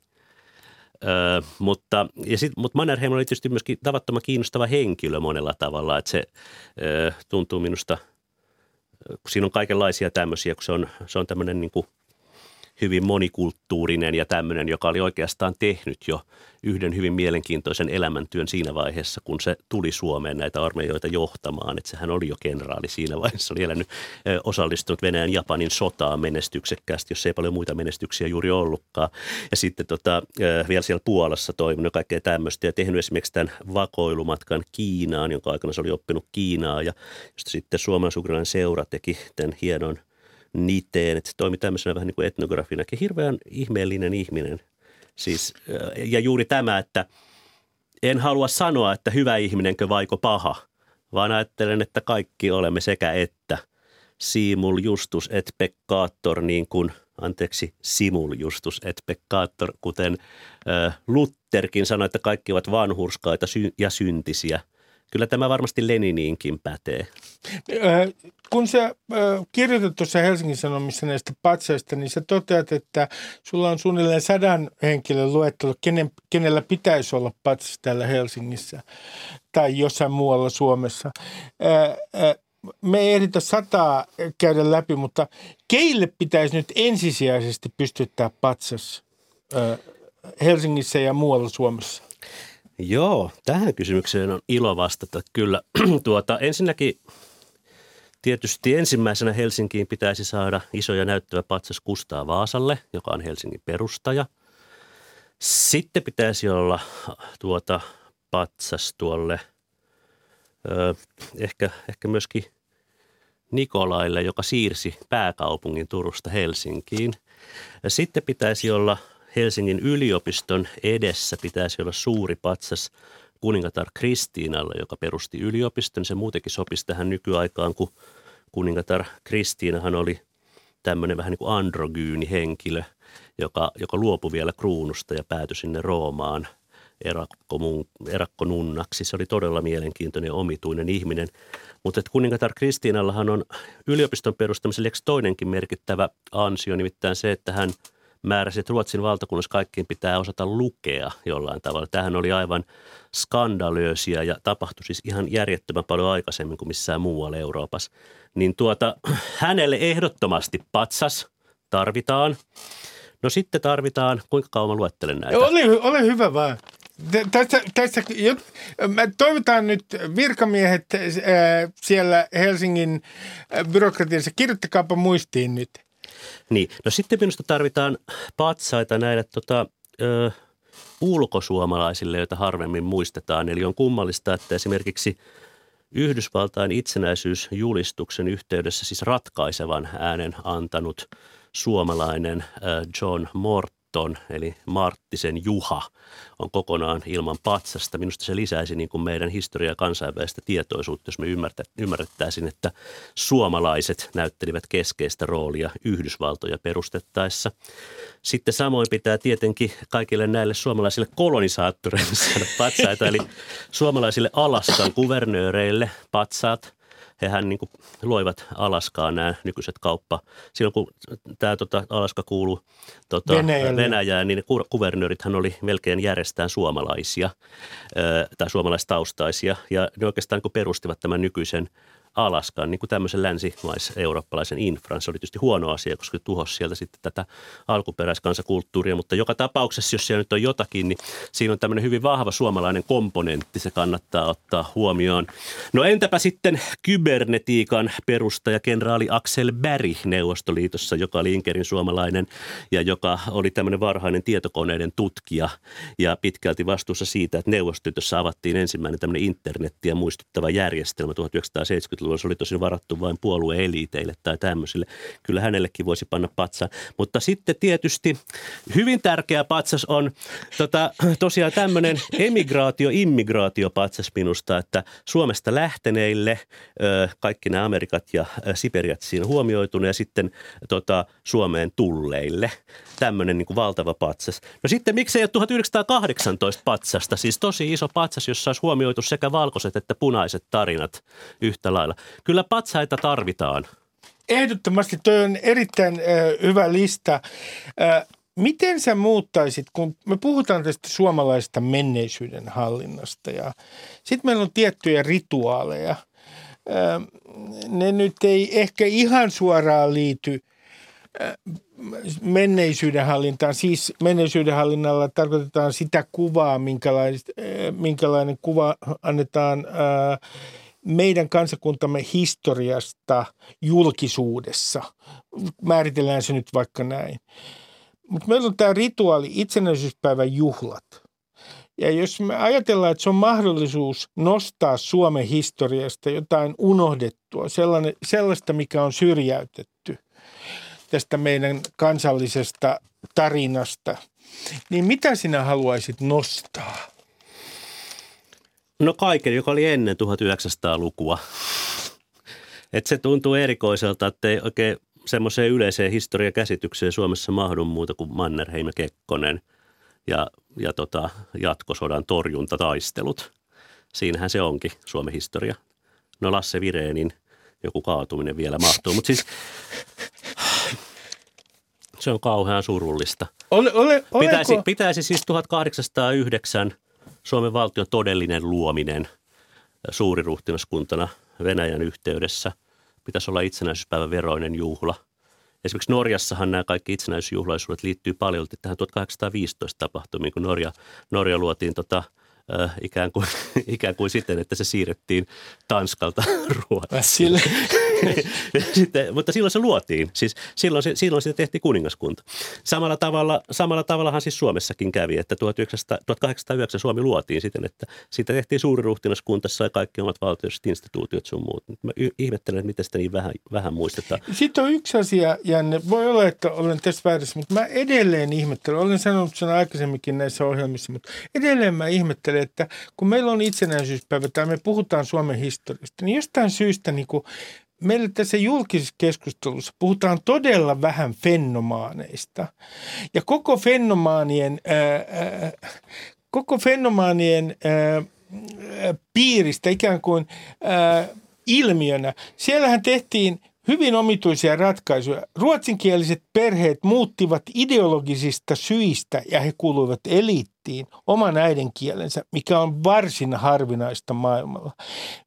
Ö, mutta ja sit, mut Mannerheim oli tietysti myöskin tavattoman kiinnostava henkilö monella tavalla, että se ö, tuntuu minusta, kun siinä on kaikenlaisia tämmöisiä, kun se on, se on tämmöinen niin kuin hyvin monikulttuurinen ja tämmöinen, joka oli oikeastaan tehnyt jo yhden hyvin mielenkiintoisen elämäntyön siinä vaiheessa, kun se tuli Suomeen näitä armeijoita johtamaan. Että sehän oli jo kenraali siinä vaiheessa, oli elänyt, osallistunut Venäjän Japanin sotaan menestyksekkäästi, jos ei paljon muita menestyksiä juuri ollutkaan. Ja sitten tota, vielä siellä Puolassa toiminut kaikkea tämmöistä ja tehnyt esimerkiksi tämän vakoilumatkan Kiinaan, jonka aikana se oli oppinut Kiinaa ja josta sitten Suomen-Sugrilainen seura teki tämän hienon niteen, että se toimi tämmöisenä vähän niin kuin etnografina. Hirveän ihmeellinen ihminen. Siis, ja juuri tämä, että en halua sanoa, että hyvä ihminenkö vaiko paha, vaan ajattelen, että kaikki olemme sekä että. Simul justus et peccator, niin kuin, anteeksi, simul justus et peccator, kuten Lutherkin sanoi, että kaikki ovat vanhurskaita ja syntisiä. Kyllä tämä varmasti Leniniinkin pätee. Kun sä kirjoitat tuossa Helsingin Sanomissa näistä patsaista, niin sä toteat, että sulla on suunnilleen sadan henkilön luettelo, kenen, kenellä pitäisi olla patsas täällä Helsingissä tai jossain muualla Suomessa. Me ei ehditä sataa käydä läpi, mutta keille pitäisi nyt ensisijaisesti pystyttää patsas Helsingissä ja muualla Suomessa? Joo, tähän kysymykseen on ilo vastata kyllä. Tuota, ensinnäkin tietysti ensimmäisenä Helsinkiin pitäisi saada iso ja näyttävä patsas Kustaa Vaasalle, joka on Helsingin perustaja. Sitten pitäisi olla tuota patsas tuolle ö, ehkä, ehkä myöskin Nikolaille, joka siirsi pääkaupungin Turusta Helsinkiin. Sitten pitäisi olla Helsingin yliopiston edessä pitäisi olla suuri patsas kuningatar Kristiinalle, joka perusti yliopiston. Se muutenkin sopisi tähän nykyaikaan, kun kuningatar Kristiinahan oli tämmöinen vähän niin kuin androgyyni henkilö, joka, joka luopui vielä kruunusta ja päätyi sinne Roomaan erakkonunnaksi. Se oli todella mielenkiintoinen ja omituinen ihminen. Mutta kuningatar Kristiinallahan on yliopiston perustamiselleksi toinenkin merkittävä ansio, nimittäin se, että hän määräsi, että Ruotsin valtakunnassa kaikkiin pitää osata lukea jollain tavalla. Tämähän oli aivan skandalöösiä ja tapahtui siis ihan järjettömän paljon aikaisemmin kuin missään muualla Euroopassa. Niin tuota, hänelle ehdottomasti patsas tarvitaan. No sitten tarvitaan, kuinka kauan mä luettelen näitä? Ole, ole hyvä vaan. Tässä, tässä, toivotaan nyt virkamiehet siellä Helsingin byrokratiassa. Kirjoittakaapa muistiin nyt. Niin. No sitten minusta tarvitaan patsaita näille tota, ö, ulkosuomalaisille, joita harvemmin muistetaan. Eli on kummallista, että esimerkiksi Yhdysvaltain itsenäisyysjulistuksen yhteydessä siis ratkaisevan äänen antanut suomalainen ö, John Morton, eli Marttisen Juha, on kokonaan ilman patsasta. Minusta se lisäisi niin kuin meidän historiaa ja kansainvälistä tietoisuutta, jos me ymmärtä, ymmärrettäisiin, että suomalaiset näyttelivät keskeistä roolia Yhdysvaltoja perustettaessa. Sitten samoin pitää tietenkin kaikille näille suomalaisille kolonisaattoreille saada patsaita, eli suomalaisille Alaskan kuvernööreille patsaat. Hehän niin kuin loivat Alaskaan nämä nykyiset kauppa. Silloin kun tämä tota, Alaska kuului tota, Venäjään, niin kuvernöörithän oli melkein järjestään suomalaisia ö, tai suomalaistaustaisia. Ja ne oikeastaan kun perustivat tämän nykyisen Alaskan niin kuin tämmöisen länsimais-eurooppalaisen infran. Se oli tietysti huono asia, koska tuhosi sieltä sitten tätä alkuperäiskansakulttuuria. Mutta joka tapauksessa, jos siellä nyt on jotakin, niin siinä on tämmöinen hyvin vahva suomalainen komponentti. Se kannattaa ottaa huomioon. No entäpä sitten kybernetiikan perustaja kenraali Axel Bärri Neuvostoliitossa, joka oli Inkerin suomalainen ja joka oli tämmöinen varhainen tietokoneiden tutkija ja pitkälti vastuussa siitä, että Neuvostoliitossa avattiin ensimmäinen tämmöinen internettiä muistuttava järjestelmä tuhatyhdeksänsataaseitsemänkymmentäluvulla. luvulla. Se oli tosin varattu vain puolueeliiteille tai tämmöisille. Kyllä hänellekin voisi panna patsa. Mutta sitten tietysti hyvin tärkeä patsas on tota, tosiaan tämmöinen emigraatio-immigraatiopatsas minusta, että Suomesta lähteneille kaikki nämä Amerikat ja Siperiat siinä huomioituna ja sitten tota, Suomeen tulleille. Tämmöinen niin kuin valtava patsas. No sitten miksei ole tuhatyhdeksänsataakahdeksantoista patsasta, siis tosi iso patsas, jossa olisi huomioitu sekä valkoiset että punaiset tarinat yhtä lailla. Kyllä patsaita tarvitaan. Ehdottomasti toi on erittäin äh, hyvä lista. Äh, miten sä muuttaisit, kun me puhutaan tästä suomalaisesta menneisyyden hallinnasta ja sitten meillä on tiettyjä rituaaleja. Äh, ne nyt ei ehkä ihan suoraan liity äh, menneisyyden hallintaan. Siis menneisyyden hallinnalla tarkoitetaan sitä kuvaa, minkälainen kuva annetaan ää, meidän kansakuntamme historiasta julkisuudessa. Määritellään se nyt vaikka näin. Mutta meillä on tämä rituaali itsenäisyyspäivän juhlat. Ja jos me ajatellaan, että se on mahdollisuus nostaa Suomen historiasta jotain unohdettua, sellaista, mikä on syrjäytetty tästä meidän kansallisesta tarinasta, niin mitä sinä haluaisit nostaa? No kaiken, joka oli ennen tuhatyhdeksänsataalukua. Että se tuntuu erikoiselta, että ei oikein semmoiseen yleiseen historiakäsitykseen Suomessa mahdu muuta kuin Mannerheim ja Kekkonen ja, ja tota, jatkosodan torjuntataistelut. Siinähän se onkin Suomen historia. No Lasse Virenin joku kaatuminen vielä mahtuu, mutta siis... Se on kauhean surullista. Ole, ole, pitäisi, pitäisi siis tuhatkahdeksansataayhdeksän Suomen valtion todellinen luominen suuriruhtinaskuntana Venäjän yhteydessä. Pitäisi olla itsenäisyyspäivän veroinen juhla. Esimerkiksi Norjassahan nämä kaikki itsenäisyysjuhlaisuudet liittyy paljon tähän tuhatkahdeksansataaviisitoista tapahtumiin, kun Norja, Norja luotiin tota, äh, ikään, kuin, ikään kuin siten, että se siirrettiin Tanskalta Ruotsiin. Sitten, mutta silloin se luotiin. Siis silloin, silloin sitä tehtiin kuningaskunta. Samalla tavalla, samalla tavallahan siis Suomessakin kävi, että tuhatkahdeksansataayhdeksän Suomi luotiin siten, että siitä tehtiin suuriruhtinaskunta, sai kaikki omat valtiolliset instituutiot sun muut. Mä ihmettelen, miten sitä niin vähän, vähän muistetaan. Sitten on yksi asia, Janne. Voi olla, että olen tässä väärässä, mutta mä edelleen ihmettelen. Olen sanonut sen aikaisemminkin näissä ohjelmissa, mutta edelleen mä ihmettelen, että kun meillä on itsenäisyyspäivä tai me puhutaan Suomen historiasta, niin jostain syystä niin kuin meillä tässä julkisessa keskustelussa puhutaan todella vähän fenomaaneista ja koko fenomaanien, ää, koko fenomaanien ää, piiristä ikään kuin ää, ilmiönä. Siellähän tehtiin hyvin omituisia ratkaisuja. Ruotsinkieliset perheet muuttivat ideologisista syistä ja he kuuluivat eliittiin oman äidinkielensä, mikä on varsin harvinaista maailmalla.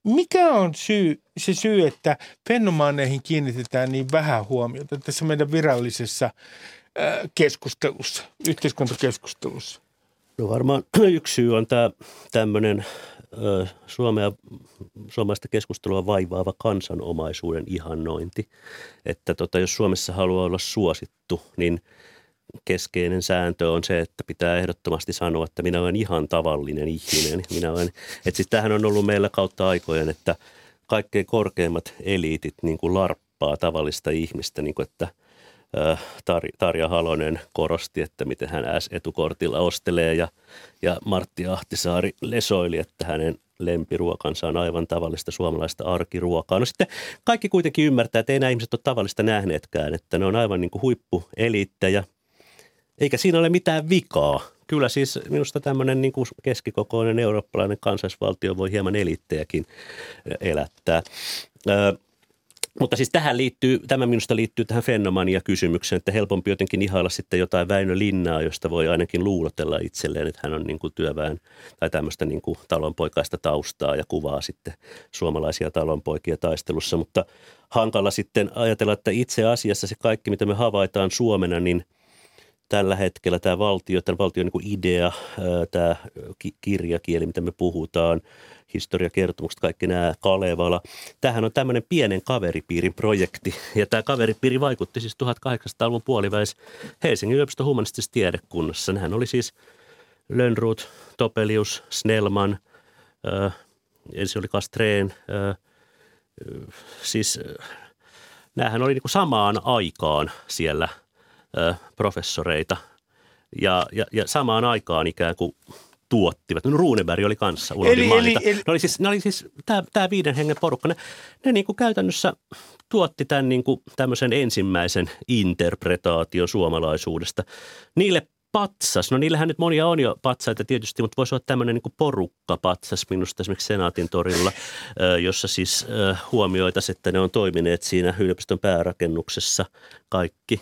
Mikä on syy, se syy, että fenomaaneihin kiinnitetään niin vähän huomiota tässä meidän virallisessa keskustelussa, yhteiskuntakeskustelussa? No varmaan yksi syy on tämä tämmöinen Suomea, suomalaista keskustelua vaivaava kansanomaisuuden ihannointi. Että tota, jos Suomessa haluaa olla suosittu, niin keskeinen sääntö on se, että pitää ehdottomasti sanoa, että minä olen ihan tavallinen ihminen. Minä olen, että siis tämähän on ollut meillä kautta aikojen, että kaikkein korkeimmat eliitit niin kuin larppaa tavallista ihmistä, niin kuin että Tarja Halonen korosti, että miten hän S-etukortilla ostelee ja, ja Martti Ahtisaari lesoili, että hänen lempiruokansa on aivan tavallista suomalaista arkiruokaa. No sitten kaikki kuitenkin ymmärtää, että ei nämä ihmiset ole tavallista nähneetkään, että ne on aivan niin kuin huippueliittejä, eikä siinä ole mitään vikaa. Kyllä siis minusta tämmöinen niin kuin keskikokoinen eurooppalainen kansallisvaltio voi hieman eliittejäkin elättää. Mutta siis tähän liittyy, tämä minusta liittyy tähän fenomania-kysymykseen, että helpompi jotenkin ihailla sitten jotain Väinö Linnaa, josta voi ainakin luulotella itselleen, että hän on niin kuin työväen tai tämmöistä niin kuin talonpoikaista taustaa ja kuvaa sitten suomalaisia talonpoikia taistelussa. Mutta hankala sitten ajatella, että itse asiassa se kaikki, mitä me havaitaan Suomena, niin tällä hetkellä tämä valtio, tämä valtion niin kuin idea, tämä kirjakieli, mitä me puhutaan, historiakertomukset, kaikki nämä, Kalevala. Tämähän on tämmöinen pienen kaveripiirin projekti. Ja tämä kaveripiiri vaikutti siis tuhatkahdeksansataaluvun puolivälissä Helsingin yliopiston humanistisessa tiedekunnassa. Nehän oli siis Lönnrot, Topelius, Snellman, äh, ensin oli Castrén, äh, siis näähän oli niin kuin samaan aikaan siellä professoreita ja, ja, ja samaan aikaan ikään kuin tuottivat. No, Runeberg oli kanssa, unohdin mainita. Eli, eli. Ne oli siis, ne oli siis tämä, tämä viiden hengen porukka. Ne, ne niin kuin käytännössä tuotti tämän niin kuin tämmöisen ensimmäisen interpretaation suomalaisuudesta. Niille patsas, no niillähän nyt monia on jo patsaita tietysti, mutta voisi olla tämmöinen niin kuin porukkapatsas minusta esimerkiksi Senaatin torilla, jossa siis huomioitaisiin, että ne on toimineet siinä yliopiston päärakennuksessa kaikki.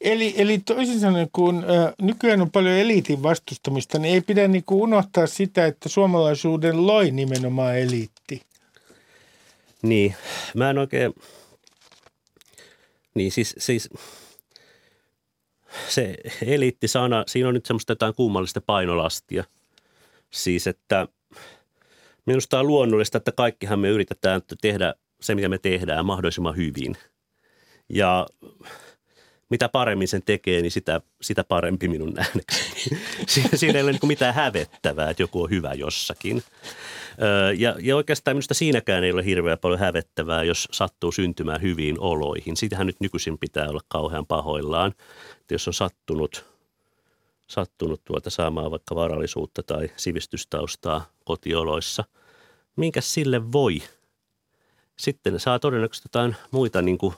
Eli, eli toisin sanoen, kun nykyään on paljon eliitin vastustamista, niin ei pidä niin kuin unohtaa sitä, että suomalaisuuden loi nimenomaan eliitti. Niin, mä en oikein, niin siis, siis se eliittisana, siinä on nyt semmoista jotain kummallista painolastia. Siis, että minusta on luonnollista, että kaikkihan me yritetään tehdä se, mitä me tehdään mahdollisimman hyvin. Ja mitä paremmin sen tekee, niin sitä, sitä parempi minun nähdäkseni. Siinä ei ole niin kuin mitään hävettävää, että joku on hyvä jossakin. Ja, ja oikeastaan minusta siinäkään ei ole hirveän paljon hävettävää, jos sattuu syntymään hyviin oloihin. Siitähän nyt nykyisin pitää olla kauhean pahoillaan, että jos on sattunut, sattunut tuota saamaan vaikka varallisuutta tai sivistystaustaa kotioloissa. Minkä sille voi? Sitten saa todennäköisesti jotain muita niin kuin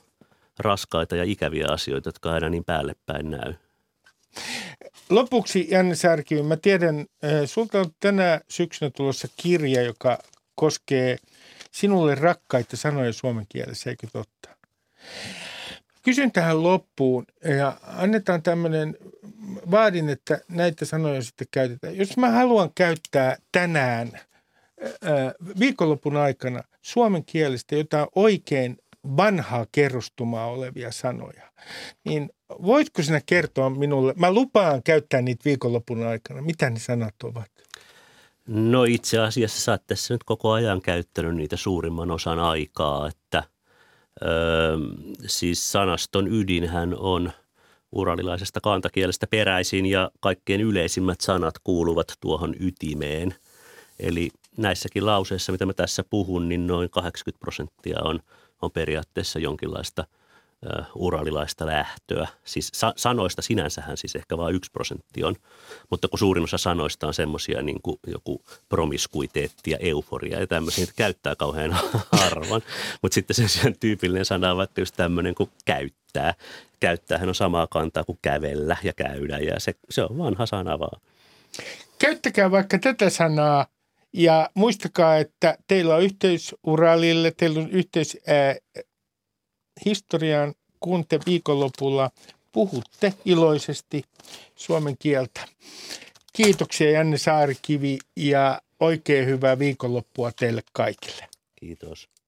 raskaita ja ikäviä asioita, jotka aina niin päälle päin näy. Lopuksi, Janne Saarikivi, mä tiedän, sulta on tänä syksynä tulossa kirja, joka koskee sinulle rakkaita sanoja suomen kielessä, eikö totta? Kysyn tähän loppuun ja annetaan tämmöinen, vaadin, että näitä sanoja sitten käytetään. Jos mä haluan käyttää tänään viikonlopun aikana suomen kielestä jotain oikein vanhaa kerrostumaa olevia sanoja, niin voitko sinä kertoa minulle, mä lupaan käyttää niitä viikonlopun aikana, mitä ne sanat ovat? No itse asiassa sä oot tässä nyt koko ajan käyttänyt niitä suurimman osan aikaa, että öö, siis sanaston ydinhän on uralilaisesta kantakielestä peräisin ja kaikkein yleisimmät sanat kuuluvat tuohon ytimeen. Eli näissäkin lauseissa, mitä mä tässä puhun, niin noin kahdeksankymmentä prosenttia on on periaatteessa jonkinlaista ö, uralilaista lähtöä. Siis sa- sanoista sinänsähän siis ehkä vain yksi prosentti on, mutta kun suurin osa sanoista on semmoisia niin kuin joku promiskuiteetti ja euforia ja tämmöisiä, että käyttää kauhean harvoin. Mutta sitten se sen tyypillinen sana on vaikka just tämmöinen kuin käyttää. Käyttäähän on samaa kantaa kuin kävellä ja käydä ja se, se on vanha sana vaan. Käyttäkää vaikka tätä sanaa. Ja muistakaa, että teillä on yhteys Uralille, teillä on yhteys ää, historiaan, kun te viikonlopulla puhutte iloisesti suomen kieltä. Kiitoksia Janne Saarikivi ja oikein hyvää viikonloppua teille kaikille. Kiitos.